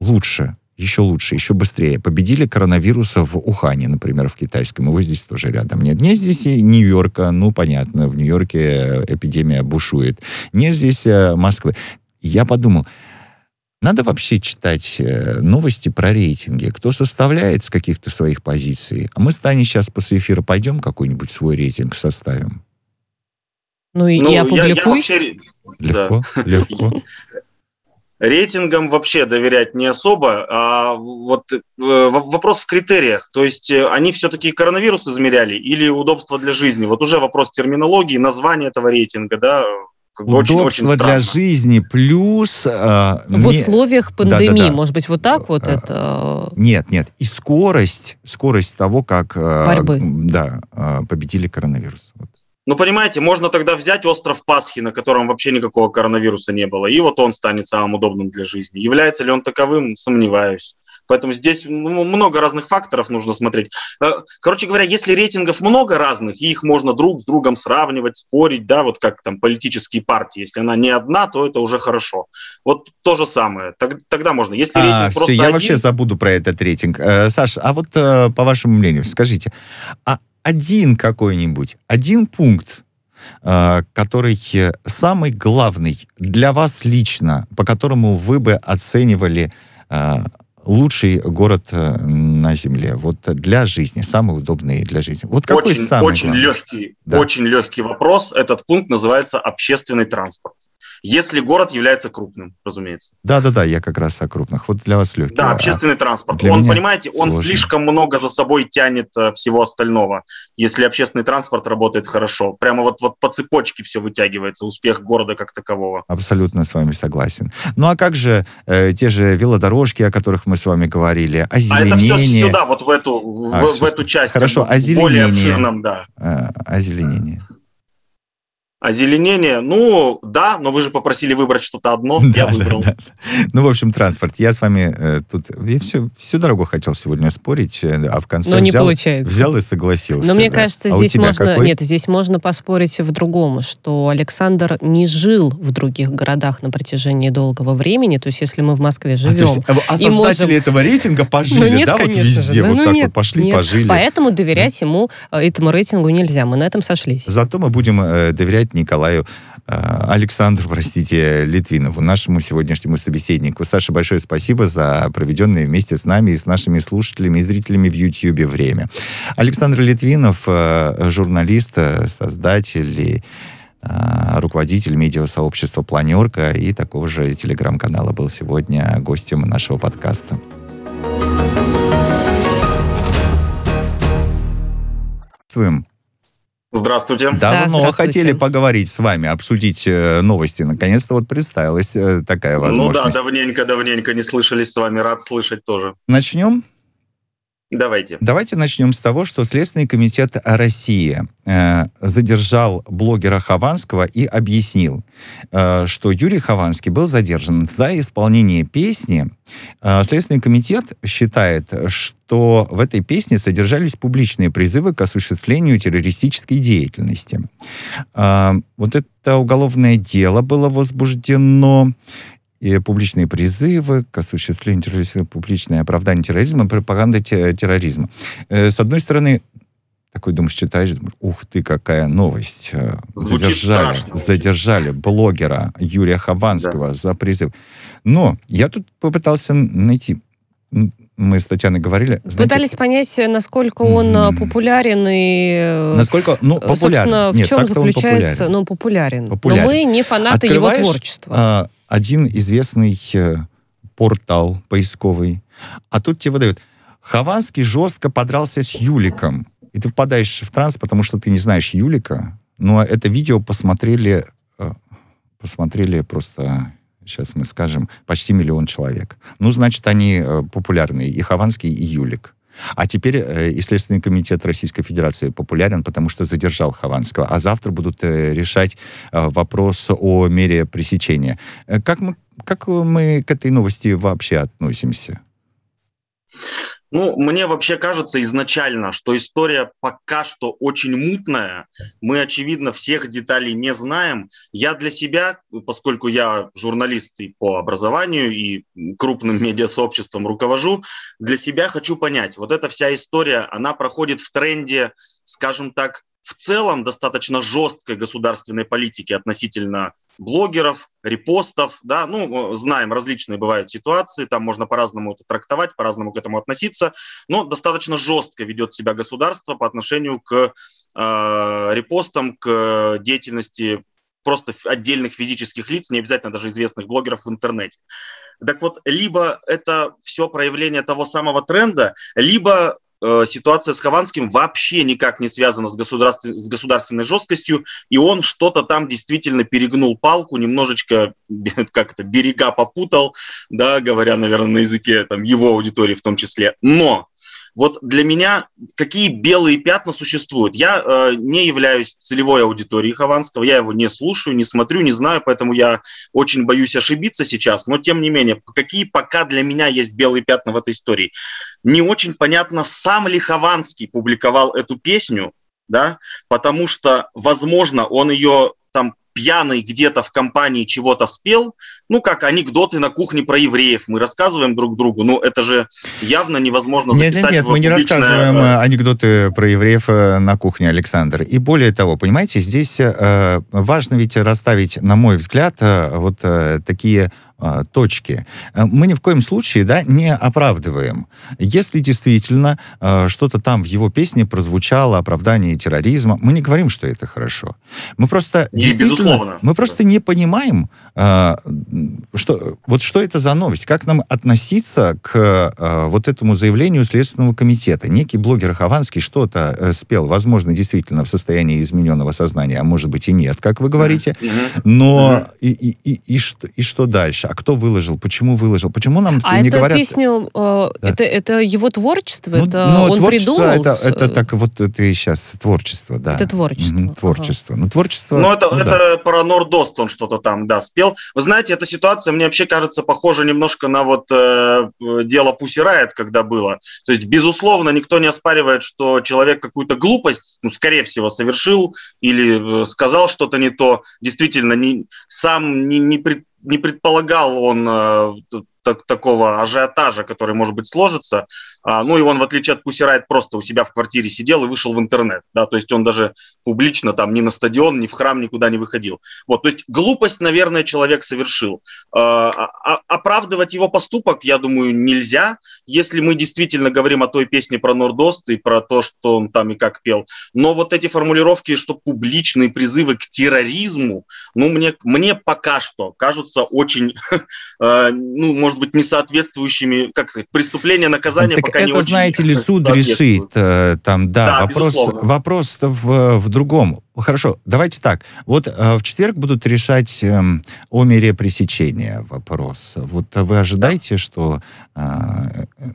лучше, еще быстрее победили коронавирус в Ухане, например, в китайском. Его здесь тоже рядом нет. Нет здесь и Нью-Йорка. Ну, понятно, в Нью-Йорке эпидемия бушует. Нет здесь Москвы. Я подумал, надо вообще читать новости про рейтинги. Кто составляет с каких-то своих позиций? А мы с Таней сейчас после эфира пойдем какой-нибудь свой рейтинг составим. Ну, и опубликуй. Легко. Рейтингам вообще доверять не особо, а вот вопрос в критериях, то есть они все-таки коронавирус измеряли или удобство для жизни? Вот уже вопрос терминологии, название этого рейтинга, да, как бы очень-очень странно. Удобство для жизни плюс... в условиях пандемии, да. Может быть, вот так вот это... Нет, и скорость того, как победили коронавирус. Вот. Ну, понимаете, можно тогда взять остров Пасхи, на котором вообще никакого коронавируса не было, и вот он станет самым удобным для жизни. Является ли он таковым, сомневаюсь. Поэтому здесь много разных факторов нужно смотреть. Короче говоря, если рейтингов много разных, и их можно друг с другом сравнивать, спорить, да, вот как там политические партии. Если она не одна, то это уже хорошо. Вот то же самое. Тогда можно. Если рейтинг просто один... Я вообще забуду про этот рейтинг. Саш, а вот по вашему мнению, скажите, один какой-нибудь, один пункт, который самый главный для вас лично, по которому вы бы оценивали Лучший город на Земле. Вот для жизни, самый удобный для жизни. Вот какой очень, самый очень легкий вопрос. Этот пункт называется общественный транспорт. Если город является крупным, разумеется. Да-да-да, я как раз о крупных. Вот для вас легкий. Да, общественный транспорт. Он, понимаете, сложный. Он слишком много за собой тянет всего остального. Если общественный транспорт работает хорошо. Прямо вот по цепочке все вытягивается. Успех города как такового. Абсолютно с вами согласен. Ну а как же те же велодорожки, о которых мы с вами говорили, озеленение. А это все сюда, вот в эту часть. Хорошо, более обширном, да. Озеленение. Озеленение, ну да, но вы же попросили выбрать что-то одно, я выбрал. Да. Ну, в общем, транспорт. Я с вами тут... Я всю дорогу хотел сегодня спорить, а в конце взял и согласился. Но мне кажется, здесь можно поспорить в другом, что Александр не жил в других городах на протяжении долгого времени, то есть если мы в Москве живем... А создатели этого рейтинга пожили, ну, нет, да, конечно, вот везде, да, вот ну, так нет, вот пошли, нет. пожили. Поэтому доверять ему, этому рейтингу нельзя, мы на этом сошлись. Зато мы будем доверять Александру Литвинову, нашему сегодняшнему собеседнику. Саша, большое спасибо за проведенное вместе с нами и с нашими слушателями и зрителями в Ютьюбе время. Александр Литвинов, журналист, создатель и руководитель медиасообщества «Планерка» и такого же телеграм-канала, был сегодня гостем нашего подкаста. Здравствуйте. Давно хотели поговорить с вами, обсудить новости. Наконец-то вот представилась такая возможность. Ну да, давненько не слышались с вами. Рад слышать тоже. Начнем? Давайте начнем с того, что Следственный комитет России задержал блогера Хованского и объяснил, что Юрий Хованский был задержан за исполнение песни. Следственный комитет считает, что в этой песне содержались публичные призывы к осуществлению террористической деятельности. Вот это уголовное дело было возбуждено... и публичные призывы к осуществлению терроризма, публичное оправдание терроризма, пропаганда терроризма. С одной стороны, такой думаешь, читаешь, думаешь, ух ты, какая новость. Задержали блогера Юрия Хованского за призыв. Но я тут попытался найти... Мы с Татьяной говорили... Пытались понять, насколько он популярен и... Насколько? Ну, популярен. Собственно, в чем заключается... Он популярен. Но мы не фанаты его творчества. Один известный портал поисковый. А тут тебе выдают. Хованский жестко подрался с Юликом. И ты впадаешь в транс, потому что ты не знаешь Юлика. Но это видео посмотрели просто... Сейчас мы скажем, почти 1 миллион человек. Ну, значит, они популярны, и Хованский, и Юлик. А теперь и Следственный комитет Российской Федерации популярен, потому что задержал Хованского. А завтра будут решать вопрос о мере пресечения. Как мы к этой новости вообще относимся? Ну, мне вообще кажется изначально, что история пока что очень мутная. Мы, очевидно, всех деталей не знаем. Я для себя, поскольку я журналист и по образованию, и крупным медиасообществом руковожу, для себя хочу понять. Вот эта вся история, она проходит в тренде, скажем так, в целом достаточно жесткой государственной политики относительно блогеров, репостов, да, ну, знаем, различные бывают ситуации, там можно по-разному это трактовать, по-разному к этому относиться, но достаточно жестко ведет себя государство по отношению к репостам, к деятельности просто отдельных физических лиц, не обязательно даже известных блогеров в интернете. Так вот, либо это все проявление того самого тренда, либо... ситуация с Хованским вообще никак не связана с государственной жесткостью, и он что-то там действительно перегнул палку, немножечко как-то берега попутал, да, говоря, наверное, на языке там, его аудитории в том числе. Но вот для меня какие белые пятна существуют? Я не являюсь целевой аудиторией Хованского, я его не слушаю, не смотрю, не знаю, поэтому я очень боюсь ошибиться сейчас, но тем не менее, какие пока для меня есть белые пятна в этой истории? Не очень понятно, сам ли Хованский публиковал эту песню, да, потому что, возможно, он ее там пьяный где-то в компании чего-то спел, ну, как анекдоты на кухне про евреев мы рассказываем друг другу, но это же явно невозможно записать. Нет, мы не рассказываем анекдоты про евреев на кухне, Александр. И более того, понимаете, здесь важно ведь расставить, на мой взгляд, вот такие точки. Мы ни в коем случае, да, не оправдываем. Если действительно что-то там в его песне прозвучало, оправдание терроризма, мы не говорим, что это хорошо. Мы просто, мы просто не понимаем, что, вот что это за новость, как нам относиться к вот этому заявлению Следственного комитета. Некий блогер Хованский что-то спел, возможно, действительно в состоянии измененного сознания, а может быть и нет, как вы говорите, но и что дальше? А кто выложил? Почему выложил? Почему нам не говорят? А эту песню, это его творчество? Ну, это он творчество придумал? Это так вот, это и сейчас творчество, да. Это творчество. Творчество. Ага. Ну, творчество... Ну, это про Норд-Ост он что-то там, да, спел. Вы знаете, эта ситуация, мне вообще кажется, похожа немножко на вот дело Pussy Riot, когда было. То есть, безусловно, никто не оспаривает, что человек какую-то глупость, ну, скорее всего, совершил или сказал что-то не то. Действительно, не предполагал он такого ажиотажа, который, может быть, сложится. Ну, и он, в отличие от Pussy Riot, просто у себя в квартире сидел и вышел в интернет. Да? То есть он даже публично там ни на стадион, ни в храм никуда не выходил. Вот, то есть глупость, наверное, человек совершил. Оправдывать его поступок, я думаю, нельзя, если мы действительно говорим о той песне про Норд-Ост и про то, что он там и как пел. Но вот эти формулировки, что публичные призывы к терроризму, ну, мне пока что кажутся очень, ну, может быть, несоответствующими, как сказать, преступления, наказания так пока это, не очень соответствует. Это, знаете ли, суд решит. Там, да, вопрос в другом. Хорошо, давайте так. Вот в четверг будут решать о мере пресечения вопрос. Вот вы ожидаете, что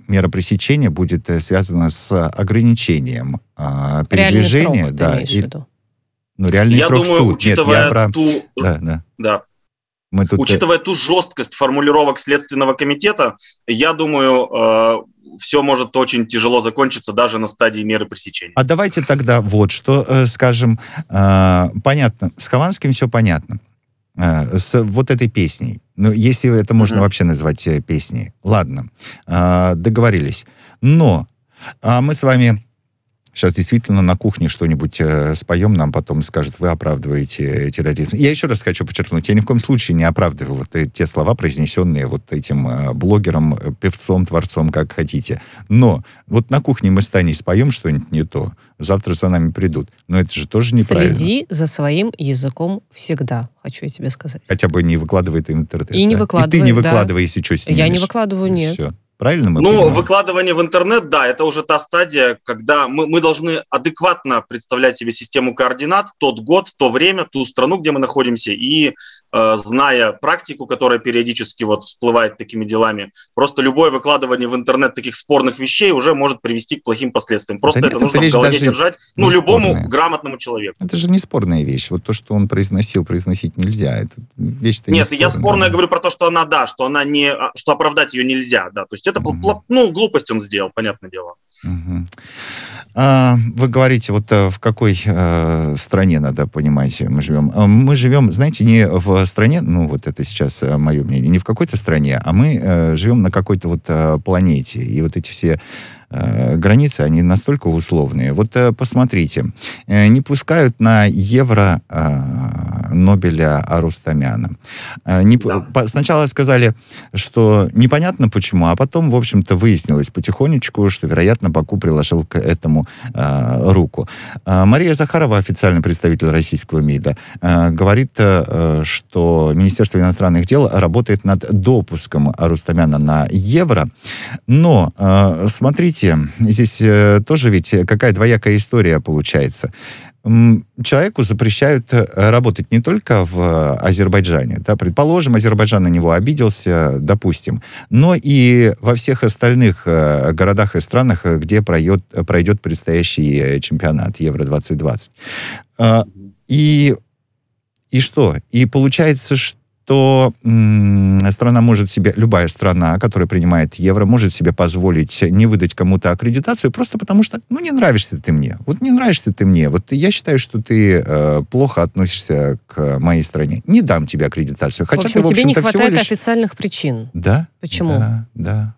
мера пресечения будет связана с ограничением передвижения? Да, ну, реальный срок в суд. Нет, я про... Да. Учитывая ту жесткость формулировок Следственного комитета, я думаю, все может очень тяжело закончиться даже на стадии меры пресечения. А давайте тогда вот что скажем. Понятно, с Хованским все понятно. С вот этой песней. Ну, если это можно вообще назвать песней. Ладно, договорились. Но мы с вами... Сейчас действительно на кухне что-нибудь споем, нам потом скажут, вы оправдываете терроризм. Я еще раз хочу подчеркнуть, я ни в коем случае не оправдываю вот те слова, произнесенные вот этим блогером, певцом, творцом, как хотите. Но вот на кухне мы с Таней споем что-нибудь не то, завтра за нами придут. Но это же тоже неправильно. Следи за своим языком всегда, хочу я тебе сказать. Хотя бы не выкладывай ты в интернет. И да? Не выкладывай, и ты не выкладывай, если что, снимешь. Я не выкладываю, нет. Все. Правильно мы понимаем? Выкладывание в интернет, да, это уже та стадия, когда мы должны адекватно представлять себе систему координат, тот год, то время, ту страну, где мы находимся, и, зная практику, которая периодически вот всплывает такими делами, просто любое выкладывание в интернет таких спорных вещей уже может привести к плохим последствиям. Просто да это нужно в голове держать, ну, любому спорная. Грамотному человеку. Это же не спорная вещь. Вот то, что он произносил, произносить нельзя. Это вещь-то не спорная. Нет, я спорная говорю про то, что она, да, что она не, что оправдать ее нельзя, да, то есть это, ну, глупость он сделал, понятное дело. Вы говорите, вот в какой стране надо понимать мы живем. Мы живем, знаете, не в стране, ну вот это сейчас мое мнение, не в какой-то стране, а мы живем на какой-то вот планете. И вот эти все границы, они настолько условные. Вот посмотрите, не пускают на Евро Ноэля Арустамяна. Сначала сказали, что непонятно почему, а потом, в общем-то, выяснилось потихонечку, что, вероятно, Баку приложил к этому руку. Мария Захарова, официальный представитель российского МИДа, говорит, что Министерство иностранных дел работает над допуском Арустамяна на Евро. Но, смотрите, здесь тоже ведь какая двоякая история получается. Человеку запрещают работать не только в Азербайджане. Да, предположим, Азербайджан на него обиделся, допустим, но и во всех остальных городах и странах, где пройдет предстоящий чемпионат Евро-2020. И что? И получается, что то страна может себе, любая страна, которая принимает евро, может себе позволить не выдать кому-то аккредитацию просто потому что, ну, не нравишься ты мне. Вот не нравишься ты мне. Вот я считаю, что ты плохо относишься к моей стране. Не дам тебе аккредитацию. Хотя в общем, ты, в общем-то, тебе не хватает официальных причин. Да. Почему? Да, да.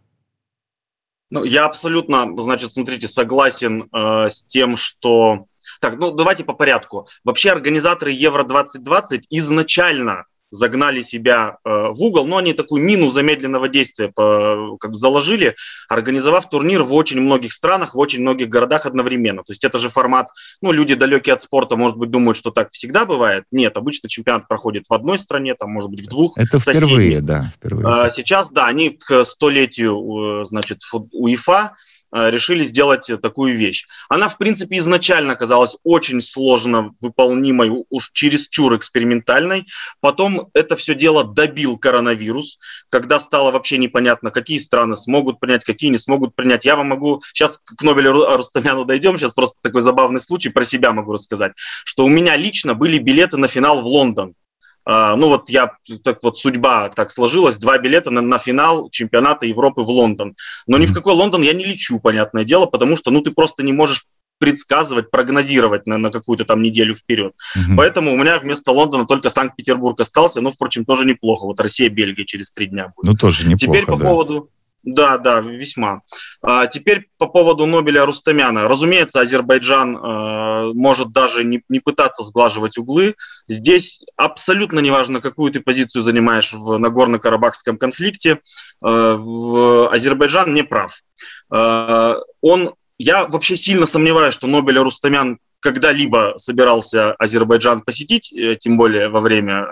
Ну, я абсолютно, значит, смотрите, согласен с тем, что... Так, ну, давайте по порядку. Вообще организаторы Евро-2020 изначально загнали себя в угол, но они такую мину замедленного действия как бы заложили, организовав турнир в очень многих странах, в очень многих городах одновременно. То есть это же формат, ну, люди далекие от спорта, может быть, думают, что так всегда бывает. Нет, обычно чемпионат проходит в одной стране, там, может быть, в двух. Это впервые, да. Впервые. Сейчас, да, они к столетию, значит, УЕФА решили сделать такую вещь. Она, в принципе, изначально казалась очень сложно выполнимой, уж чересчур экспериментальной. Потом это все дело добил коронавирус, когда стало вообще непонятно, какие страны смогут принять, какие не смогут принять. Я вам могу... Сейчас к Ноэлю Арустамяну дойдем, сейчас просто такой забавный случай, про себя могу рассказать, что у меня лично были билеты на финал в Лондон. Ну вот я, так вот судьба так сложилась, 2 билета на финал чемпионата Европы в Лондон. Но ни в какой Лондон я не лечу, понятное дело, потому что ну ты просто не можешь предсказывать, прогнозировать на какую-то там неделю вперед. Поэтому у меня вместо Лондона только Санкт-Петербург остался, но, впрочем, тоже неплохо. Вот Россия-Бельгия через 3 дня будет. Ну тоже неплохо, теперь по поводу... Да, да, весьма. Теперь по поводу Ноэля Арустамяна. Разумеется, Азербайджан может даже не пытаться сглаживать углы. Здесь абсолютно неважно, какую ты позицию занимаешь в Нагорно-Карабахском конфликте. Азербайджан не прав. Я вообще сильно сомневаюсь, что Ноэль Арустамян когда-либо собирался Азербайджан посетить, тем более во время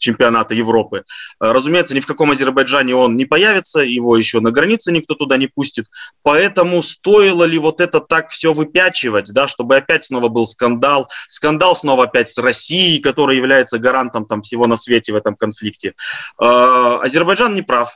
чемпионата Европы. Разумеется, ни в каком Азербайджане он не появится, его еще на границе никто туда не пустит. Поэтому стоило ли вот это так все выпячивать, да, чтобы опять снова был скандал, скандал снова опять с Россией, которая является гарантом там всего на свете в этом конфликте. Азербайджан не прав.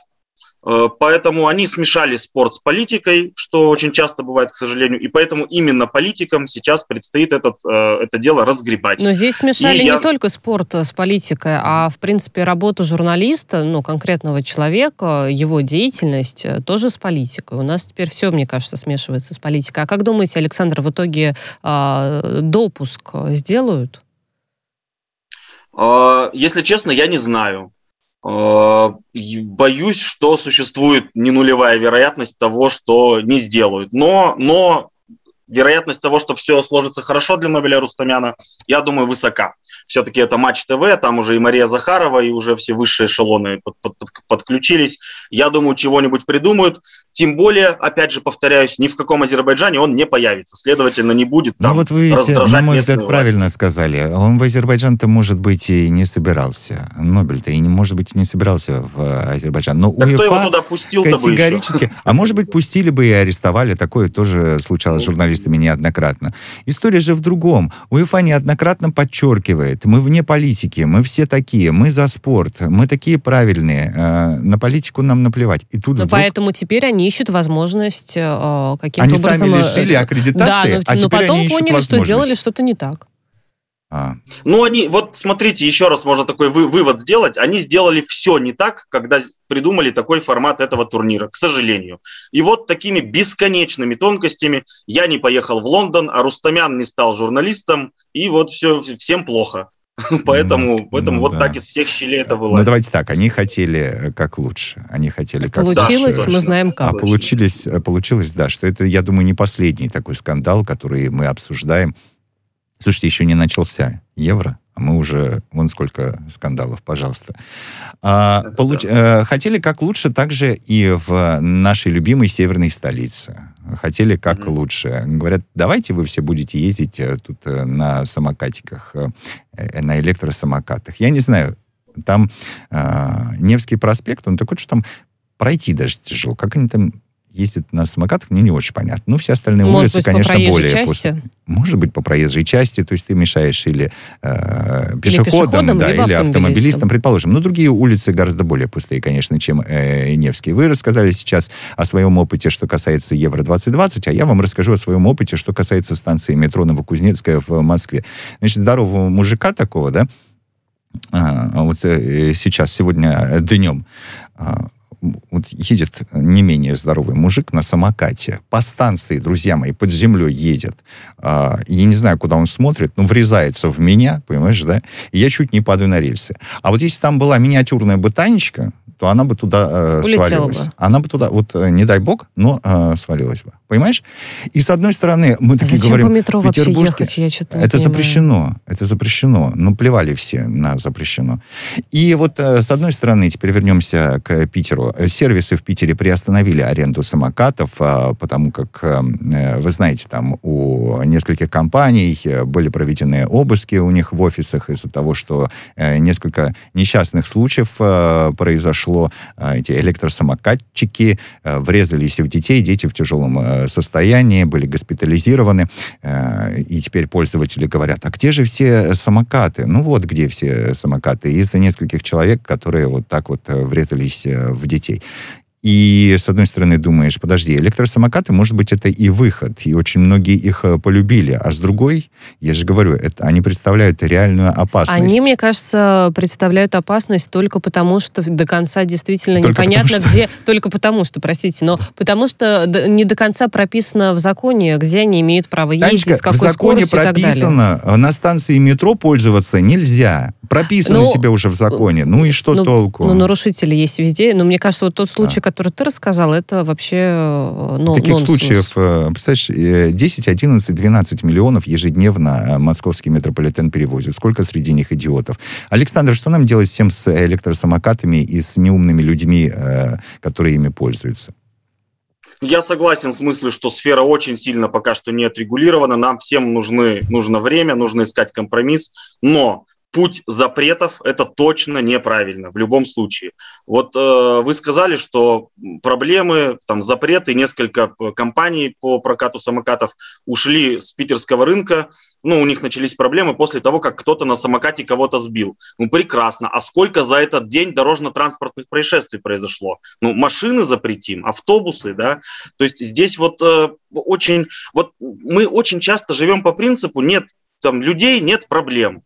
Поэтому они смешали спорт с политикой, что очень часто бывает, к сожалению, и поэтому именно политикам сейчас предстоит это дело разгребать. Но здесь смешали не только спорт с политикой, а, в принципе, работу журналиста, ну, конкретного человека, его деятельность тоже с политикой. У нас теперь все, мне кажется, смешивается с политикой. А как думаете, Александр, в итоге допуск сделают? Если честно, я не знаю. Боюсь, что существует не нулевая вероятность того, что не сделают. Но вероятность того, что все сложится хорошо для Ноэля Арустамяна, я думаю, высока. Все-таки это Матч-ТВ, там уже и Мария Захарова, и уже все высшие эшелоны подключились. Я думаю, чего-нибудь придумают. Тем более, опять же, повторяюсь, ни в каком Азербайджане он не появится. Следовательно, не будет там раздражать местную власть. Ну вот вы, видите, на мой взгляд, правильно сказали. Он в Азербайджан-то, может быть, и не собирался. Нобель-то, и, может быть, не собирался в Азербайджан. Но да кто его туда пустил-то категорически... А может быть, пустили бы и арестовали. Такое тоже случалось с журналистами неоднократно. История же в другом. УЕФА неоднократно подчеркивает. Мы вне политики, мы все такие, мы за спорт, мы такие правильные. На политику нам наплевать. И тут поэтому теперь они ищут возможность каким-то образом... Они сами лишили аккредитации, да, но теперь потом они поняли, что сделали что-то не так. Ну, они, вот смотрите, еще раз можно такой вывод сделать. Они сделали все не так, когда придумали такой формат этого турнира, к сожалению. И вот такими бесконечными тонкостями я не поехал в Лондон, а Арустамян не стал журналистом, и вот все, всем плохо. Поэтому вот так из всех щелей это вылазит. Ну, давайте так, они хотели как лучше. Они хотели как лучше. Получилось, мы знаем как. А получилось, да, что это, я думаю, не последний такой скандал, который мы обсуждаем. Слушайте, еще не начался евро, а мы уже... Вон сколько скандалов, пожалуйста. Хотели как лучше также и в нашей любимой северной столице. Хотели как лучше. Говорят, давайте вы все будете ездить тут на самокатиках, на электросамокатах. Я не знаю, там Невский проспект, он такой, что там пройти даже тяжело. Как они там ездят на самокатах, мне не очень понятно. Ну, все остальные улицы, конечно, более... Может быть, по проезжей части, то есть ты мешаешь или пешеходам, да, или автомобилистам, предположим. Но другие улицы гораздо более пустые, конечно, чем Невский. Вы рассказали сейчас о своем опыте, что касается Евро-2020, а я вам расскажу о своем опыте, что касается станции метро Новокузнецкая в Москве. Значит, здорового мужика такого, да, вот сейчас, сегодня днем, вот едет не менее здоровый мужик на самокате. По станции, друзья мои, под землей едет. Я не знаю, куда он смотрит, но врезается в меня, понимаешь, да? И я чуть не падаю на рельсы. А вот если там была миниатюрная бытанечка, то она бы туда свалилась. Бы. Она бы туда, вот не дай бог, но свалилась бы. Понимаешь? И с одной стороны, мы такие говорим... Зачем по метро вообще ехать? Я что-то не понимаю. Это запрещено. Ну, плевали все на запрещено. И вот с одной стороны, теперь вернемся к Питеру. Сервисы в Питере приостановили аренду самокатов, потому как, вы знаете, там у нескольких компаний были проведены обыски у них в офисах из-за того, что несколько несчастных случаев произошло. Эти электросамокатчики врезались в детей, дети в тяжелом состоянии, были госпитализированы. И теперь пользователи говорят, а где же все самокаты? Ну вот где все самокаты. Из-за нескольких человек, которые вот так вот врезались в детей. И, с одной стороны, думаешь, подожди, электросамокаты, может быть, это и выход, и очень многие их полюбили. А с другой, я же говорю, это, они представляют реальную опасность. Они, мне кажется, представляют опасность только потому, что до конца действительно непонятно, где... Только потому что, простите, но потому что не до конца прописано в законе, где они имеют право ездить, с какой скоростью и так далее. В законе прописано, на станции метро пользоваться нельзя. Прописано себе уже в законе. Ну и что толку? Ну, нарушители есть везде. Но мне кажется, вот тот случай, который ты рассказал, это вообще нонсенс. Таких случаев, представляешь, 10, 11, 12 миллионов ежедневно московский метрополитен перевозит. Сколько среди них идиотов? Александр, что нам делать всем с электросамокатами и с неумными людьми, которые ими пользуются? Я согласен с мыслью, что сфера очень сильно пока что не отрегулирована. Нам всем нужно время, нужно искать компромисс, но... Путь запретов – это точно неправильно в любом случае. Вот вы сказали, что проблемы, там, запреты, несколько компаний по прокату самокатов ушли с питерского рынка. Ну, у них начались проблемы после того, как кто-то на самокате кого-то сбил. Ну, прекрасно. А сколько за этот день дорожно-транспортных происшествий произошло? Ну, машины запретим, автобусы, да? То есть здесь вот очень… Вот мы очень часто живем по принципу «нет там, людей, нет проблем».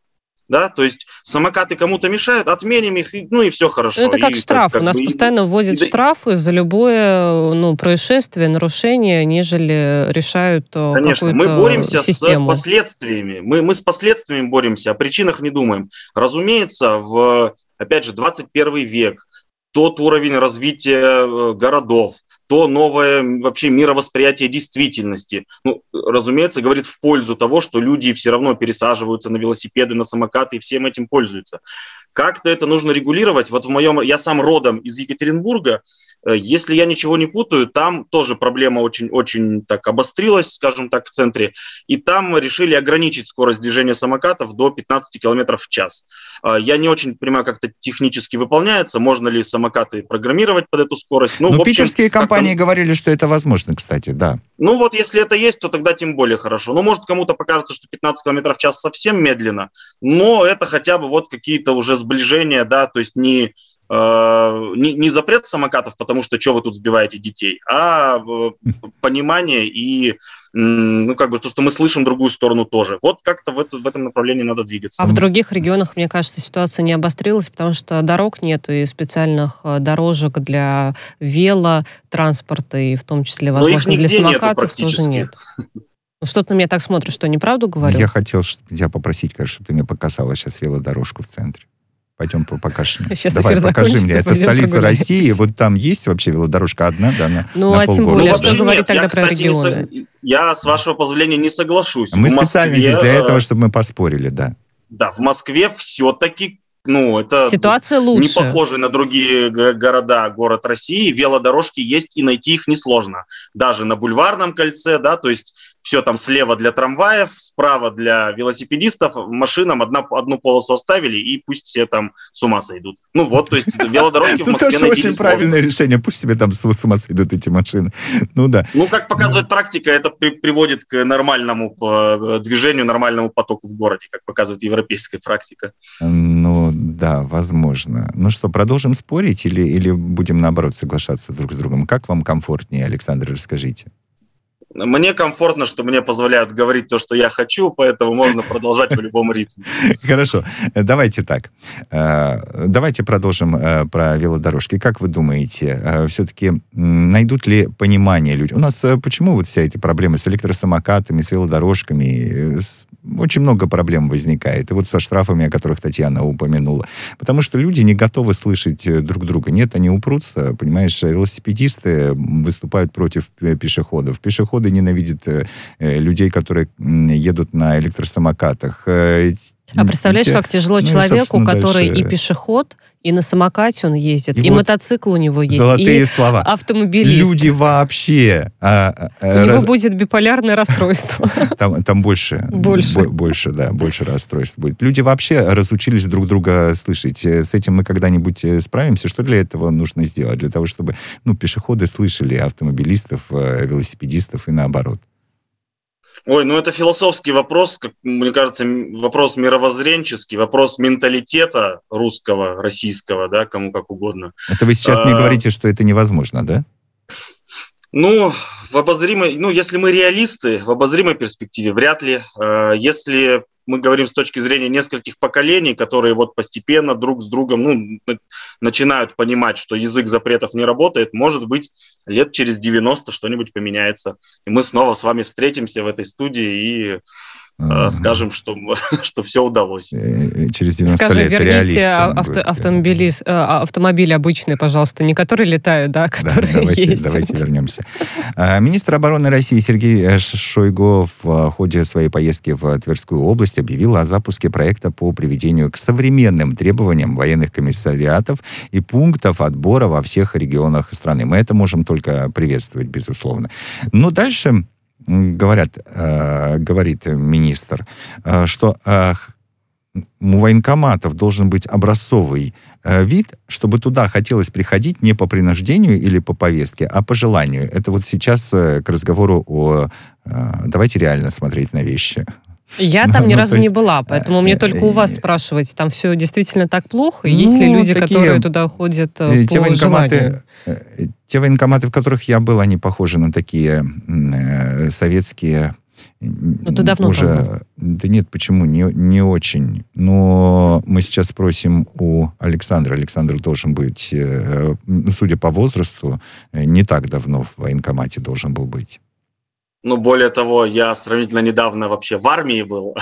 Да, то есть самокаты кому-то мешают, отменим их, ну и все хорошо. Это как штраф. У нас постоянно вводят штрафы за любое происшествие, нарушение, нежели решают какую-то систему. Конечно, мы боремся с последствиями. Мы с последствиями боремся, о причинах не думаем. Разумеется, в, опять же, 21 век, тот уровень развития городов, то новое вообще мировосприятие действительности. Ну, разумеется, говорит в пользу того, что люди все равно пересаживаются на велосипеды, на самокаты и всем этим пользуются. Как-то это нужно регулировать. Вот в моем... Я сам родом из Екатеринбурга. Если я ничего не путаю, там тоже проблема очень-очень так обострилась, скажем так, в центре. И там решили ограничить скорость движения самокатов до 15 км в час. Я не очень понимаю, как это технически выполняется. Можно ли самокаты программировать под эту скорость? Ну, в общем, питерские компании говорили, что это возможно, кстати, да. Ну вот, если это есть, то тогда тем более хорошо. Ну, может, кому-то покажется, что 15 км в час совсем медленно, но это хотя бы вот какие-то уже сближения, да, то есть не запрет самокатов, потому что что вы тут сбиваете детей, а понимание и, ну, как бы то, что мы слышим другую сторону тоже. Вот как-то в этом направлении надо двигаться. А в других регионах, мне кажется, ситуация не обострилась, потому что дорог нет и специальных дорожек для велотранспорта, и в том числе, возможно, для самокатов тоже нет. Что ты на меня так смотришь, что неправду говорю? Я хотел тебя попросить, конечно, чтобы ты мне показала сейчас велодорожку в центре. Пойдем покажем. Давай, покажи мне. Это столица России. Вот там есть вообще велодорожка одна, да, на полгорода. Ну, а тем более, что говорить тогда про регионы. Я, с вашего позволения, не соглашусь. Мы специально здесь для этого, чтобы мы поспорили, да. Да, в Москве все-таки, ну, это ситуация лучше. Не похоже на другие города, город России. Велодорожки есть, и найти их несложно. Даже на Бульварном кольце, да, то есть все там слева для трамваев, справа для велосипедистов, машинам одну полосу оставили, и пусть все там с ума сойдут. Ну вот, то есть велодорожки в Москве найти несложно. Очень правильное решение, пусть себе там с ума сойдут эти машины. Ну да. Ну, как показывает практика, это приводит к нормальному движению, нормальному потоку в городе, как показывает европейская практика. Ну, да, возможно. Ну что, продолжим спорить или будем, наоборот, соглашаться друг с другом? Как вам комфортнее, Александр, расскажите. Мне комфортно, что мне позволяют говорить то, что я хочу, поэтому можно продолжать в любом ритме. Хорошо. Давайте так. Давайте продолжим про велодорожки. Как вы думаете, все-таки найдут ли понимание людей? У нас почему вот все эти проблемы с электросамокатами, с велодорожками? Очень много проблем возникает. И вот со штрафами, о которых Татьяна упомянула. Потому что люди не готовы слышать друг друга. Нет, они упрутся. Понимаешь, велосипедисты выступают против пешеходов. Пешеходы ненавидят людей, которые едут на электросамокатах. А представляешь, как тяжело человеку, который дальше... и пешеход, и на самокате он ездит, и вот мотоцикл у него есть, золотые и слова. Автомобилист. Люди вообще... У него будет биполярное расстройство. Там больше. Больше, да, больше расстройств будет. Люди вообще разучились друг друга слышать. С этим мы когда-нибудь справимся? Что для этого нужно сделать? Для того, чтобы пешеходы слышали автомобилистов, велосипедистов и наоборот. Ой, это философский вопрос, как мне кажется, вопрос мировоззренческий, вопрос менталитета русского, российского, да, кому как угодно. Это вы сейчас не говорите, что это невозможно, да? Если мы реалисты, в обозримой перспективе вряд ли. Если мы говорим с точки зрения нескольких поколений, которые вот постепенно друг с другом начинают понимать, что язык запретов не работает, может быть, лет через 90 что-нибудь поменяется. И мы снова с вами встретимся в этой студии и... скажем, что все удалось. Через 90 лет реалистом. Скажи, верните автомобили обычные, пожалуйста, не которые летают, да, которые ездят. Давайте вернемся. Министр обороны России Сергей Шойгу в ходе своей поездки в Тверскую область объявил о запуске проекта по приведению к современным требованиям военных комиссариатов и пунктов отбора во всех регионах страны. Мы это можем только приветствовать, безусловно. Но дальше... Говорит министр, что у военкоматов должен быть образцовый вид, чтобы туда хотелось приходить не по принуждению или по повестке, а по желанию. Это вот сейчас к разговору о «давайте реально смотреть на вещи». Я там ни разу не была, поэтому мне только у вас спрашивать, там все действительно так плохо, и есть ли люди, которые туда ходят по желанию? Те военкоматы, в которых я был, они похожи на такие советские... ты давно уже... Да нет, почему? Не очень. Но мы сейчас спросим у Александра. Александр должен быть, судя по возрасту, не так давно в военкомате должен был быть. Более того, я сравнительно недавно вообще в армии был,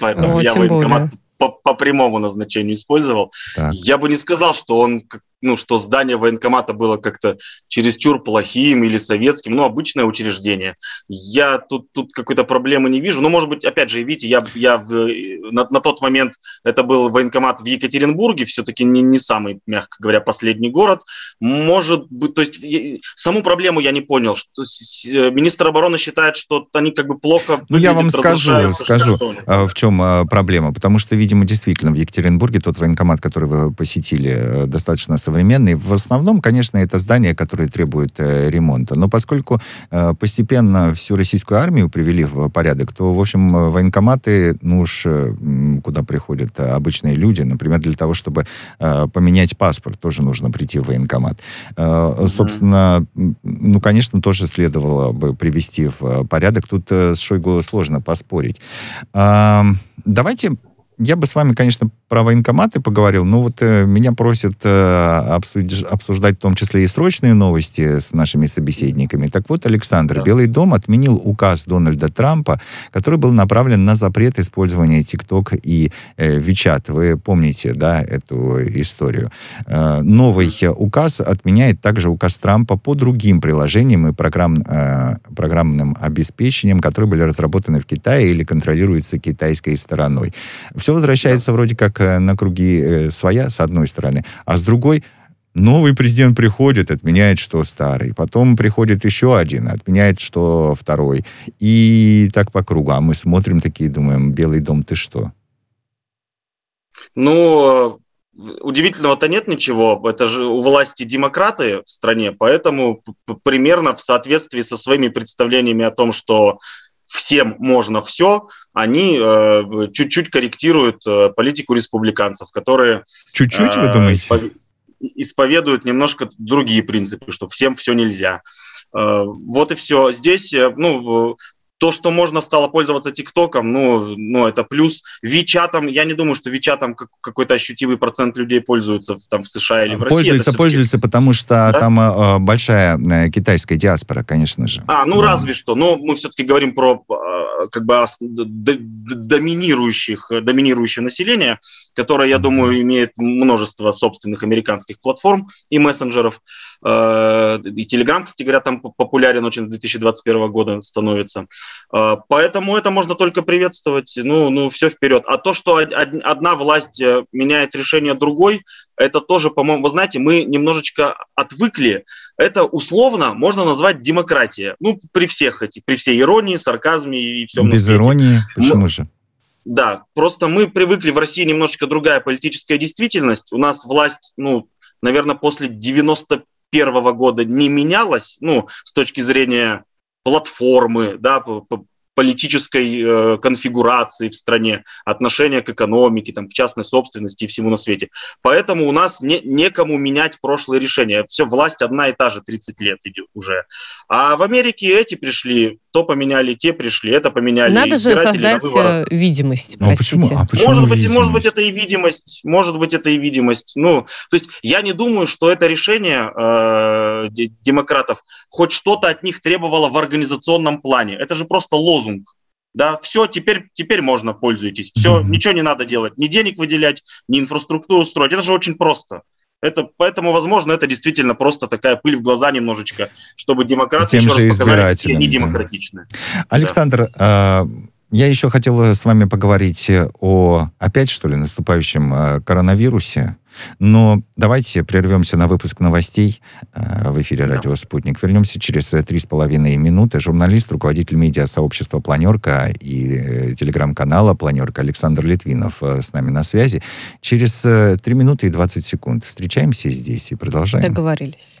поэтому я военкомат по прямому назначению использовал. Так. Я бы не сказал, что что здание военкомата было как-то чересчур плохим или советским, обычное учреждение. Я тут какой-то проблемы не вижу. Может быть, опять же, видите, я на тот момент это был военкомат в Екатеринбурге, все-таки не самый, мягко говоря, последний город. Может быть, то есть саму проблему я не понял. Что министр обороны считает, что они как бы плохо выглядят. Я вам скажу, в чем проблема. Потому что, видимо, действительно в Екатеринбурге тот военкомат, который вы посетили, достаточно современный. В основном, конечно, это здания, которые требуют ремонта. Но поскольку постепенно всю российскую армию привели в порядок, то, в общем, военкоматы, куда приходят обычные люди, например, для того, чтобы поменять паспорт, тоже нужно прийти в военкомат. Собственно, конечно, тоже следовало бы привести в порядок. Тут с Шойгу сложно поспорить. Давайте... Я бы с вами, конечно, про военкоматы поговорил, но меня просят обсуждать в том числе и срочные новости с нашими собеседниками. Так вот, Александр, да. Белый дом отменил указ Дональда Трампа, который был направлен на запрет использования TikTok и WeChat. Вы помните, да, эту историю. Новый указ отменяет также указ Трампа по другим приложениям и программным обеспечениям, которые были разработаны в Китае или контролируются китайской стороной. Все возвращается вроде как на круги своя, с одной стороны. А с другой, новый президент приходит, отменяет, что старый. Потом приходит еще один, отменяет, что второй. И так по кругу. А мы смотрим такие, думаем, Белый дом, ты что? Удивительного-то нет ничего. Это же у власти демократы в стране. Поэтому примерно в соответствии со своими представлениями о том, что... всем можно все, они чуть-чуть корректируют политику республиканцев, которые... Чуть-чуть, вы думаете? Исповедуют немножко другие принципы, что всем все нельзя. Вот и все. Здесь, ну, то, что можно стало пользоваться ТикТоком, ну, это плюс. WeChat'ом, я не думаю, что WeChat'ом какой-то ощутимый процент людей пользуются там, в США или в России. Пользуются, потому что там большая китайская диаспора, конечно же. Разве что. Но мы все-таки говорим про как бы доминирующее население, которое, я думаю, имеет множество собственных американских платформ и мессенджеров. И Телеграм, кстати говоря, там популярен очень с 2021 года становится. Поэтому это можно только приветствовать, ну все вперед. А то, что одна власть меняет решение другой, это тоже, по-моему, вы знаете, мы немножечко отвыкли. Это условно можно назвать демократия. Ну, при всей иронии, сарказме и всем. Без иронии, почему же? Да, просто мы привыкли, в России немножечко другая политическая действительность. У нас власть, ну, наверное, после 91-го года не менялась, ну, с точки зрения платформы, да, по политической конфигурации в стране, отношения к экономике, там, к частной собственности и всему на свете. Поэтому у нас некому менять прошлые решения. Все, власть одна и та же, 30 лет идет уже. А в Америке эти пришли, то поменяли, те пришли, это поменяли. Надо же создать видимость, простите. Почему может быть, это и видимость. Ну, то есть я не думаю, что это решение демократов хоть что-то от них требовало в организационном плане. Это же просто лозунг. Да, все, теперь можно, пользуйтесь. Все, ничего не надо делать, ни денег выделять, ни инфраструктуру строить. Это же очень просто. Поэтому, возможно, это действительно просто такая пыль в глаза немножечко, чтобы демократы еще раз показали, что они недемократичные. Александр, я еще хотел с вами поговорить о опять, что ли, наступающем коронавирусе. Но давайте прервемся на выпуск новостей в эфире «Радио Спутник». Вернемся через 3,5 минуты. Журналист, руководитель медиасообщества «Планерка» и телеграм-канала «Планерка» Александр Литвинов с нами на связи. Через 3 минуты и 20 секунд встречаемся здесь и продолжаем. Договорились.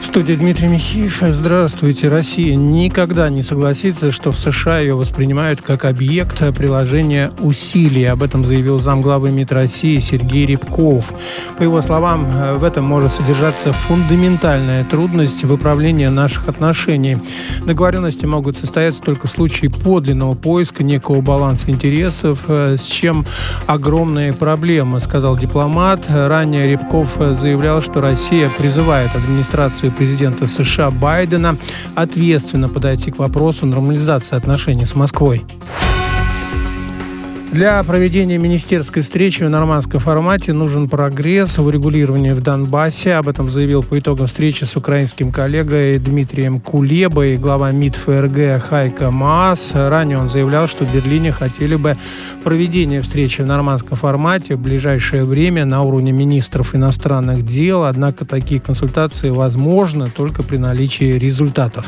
В студии Дмитрий Михеев. Здравствуйте. Россия никогда не согласится, что в США ее воспринимают как объект приложения усилий. Об этом заявил замглавы МИД России Сергей Рябков. По его словам, в этом может содержаться фундаментальная трудность в управлении наших отношений. Договоренности могут состояться только в случае подлинного поиска некого баланса интересов, с чем огромные проблемы, сказал дипломат. Ранее Рябков заявлял, что Россия призывает администрацию президента США Байдена ответственно подойти к вопросу нормализации отношений с Москвой. Для проведения министерской встречи в нормандском формате нужен прогресс в урегулировании в Донбассе. Об этом заявил по итогам встречи с украинским коллегой Дмитрием Кулебой глава МИД ФРГ Хайко Маас. Ранее он заявлял, что в Берлине хотели бы проведение встречи в нормандском формате в ближайшее время на уровне министров иностранных дел. Однако такие консультации возможны только при наличии результатов.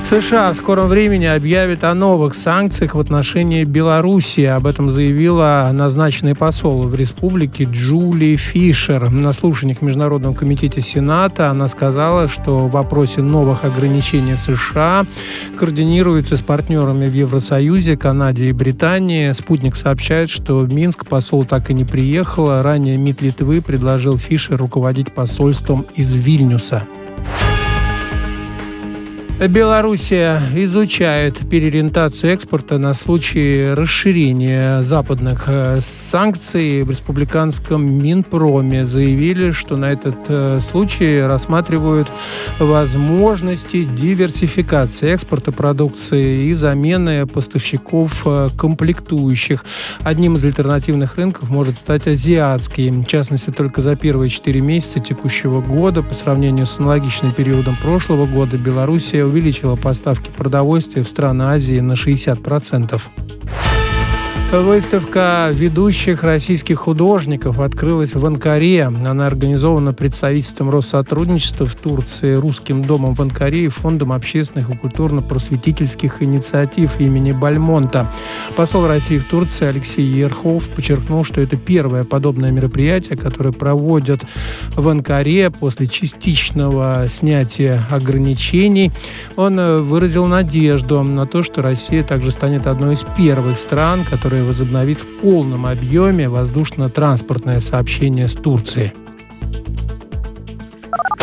США в скором времени объявит о новых санкциях в отношении Белоруссии. Об этом заявила назначенный посол в республике Джулия Фишер. На слушании в Международном комитете Сената она сказала, что в вопросе новых ограничений США координируется с партнерами в Евросоюзе, Канаде и Британии. «Спутник» сообщает, что в Минск посол так и не приехала. Ранее МИД Литвы предложил Фишер руководить посольством из Вильнюса. Белоруссия изучает переориентацию экспорта на случай расширения западных санкций. В республиканском Минпроме заявили, что на этот случай рассматривают возможности диверсификации экспорта продукции и замены поставщиков комплектующих. Одним из альтернативных рынков может стать азиатский. В частности, только за первые 4 месяца текущего года по сравнению с аналогичным периодом прошлого года Белоруссия увеличила поставки продовольствия в страны Азии на 60%. Выставка ведущих российских художников открылась в Анкаре. Она организована представительством Россотрудничества в Турции, Русским домом в Анкаре и Фондом общественных и культурно-просветительских инициатив имени Бальмонта. Посол России в Турции Алексей Ерхов подчеркнул, что это первое подобное мероприятие, которое проводят в Анкаре после частичного снятия ограничений. Он выразил надежду на то, что Россия также станет одной из первых стран, которая возобновит в полном объеме воздушно-транспортное сообщение с Турцией.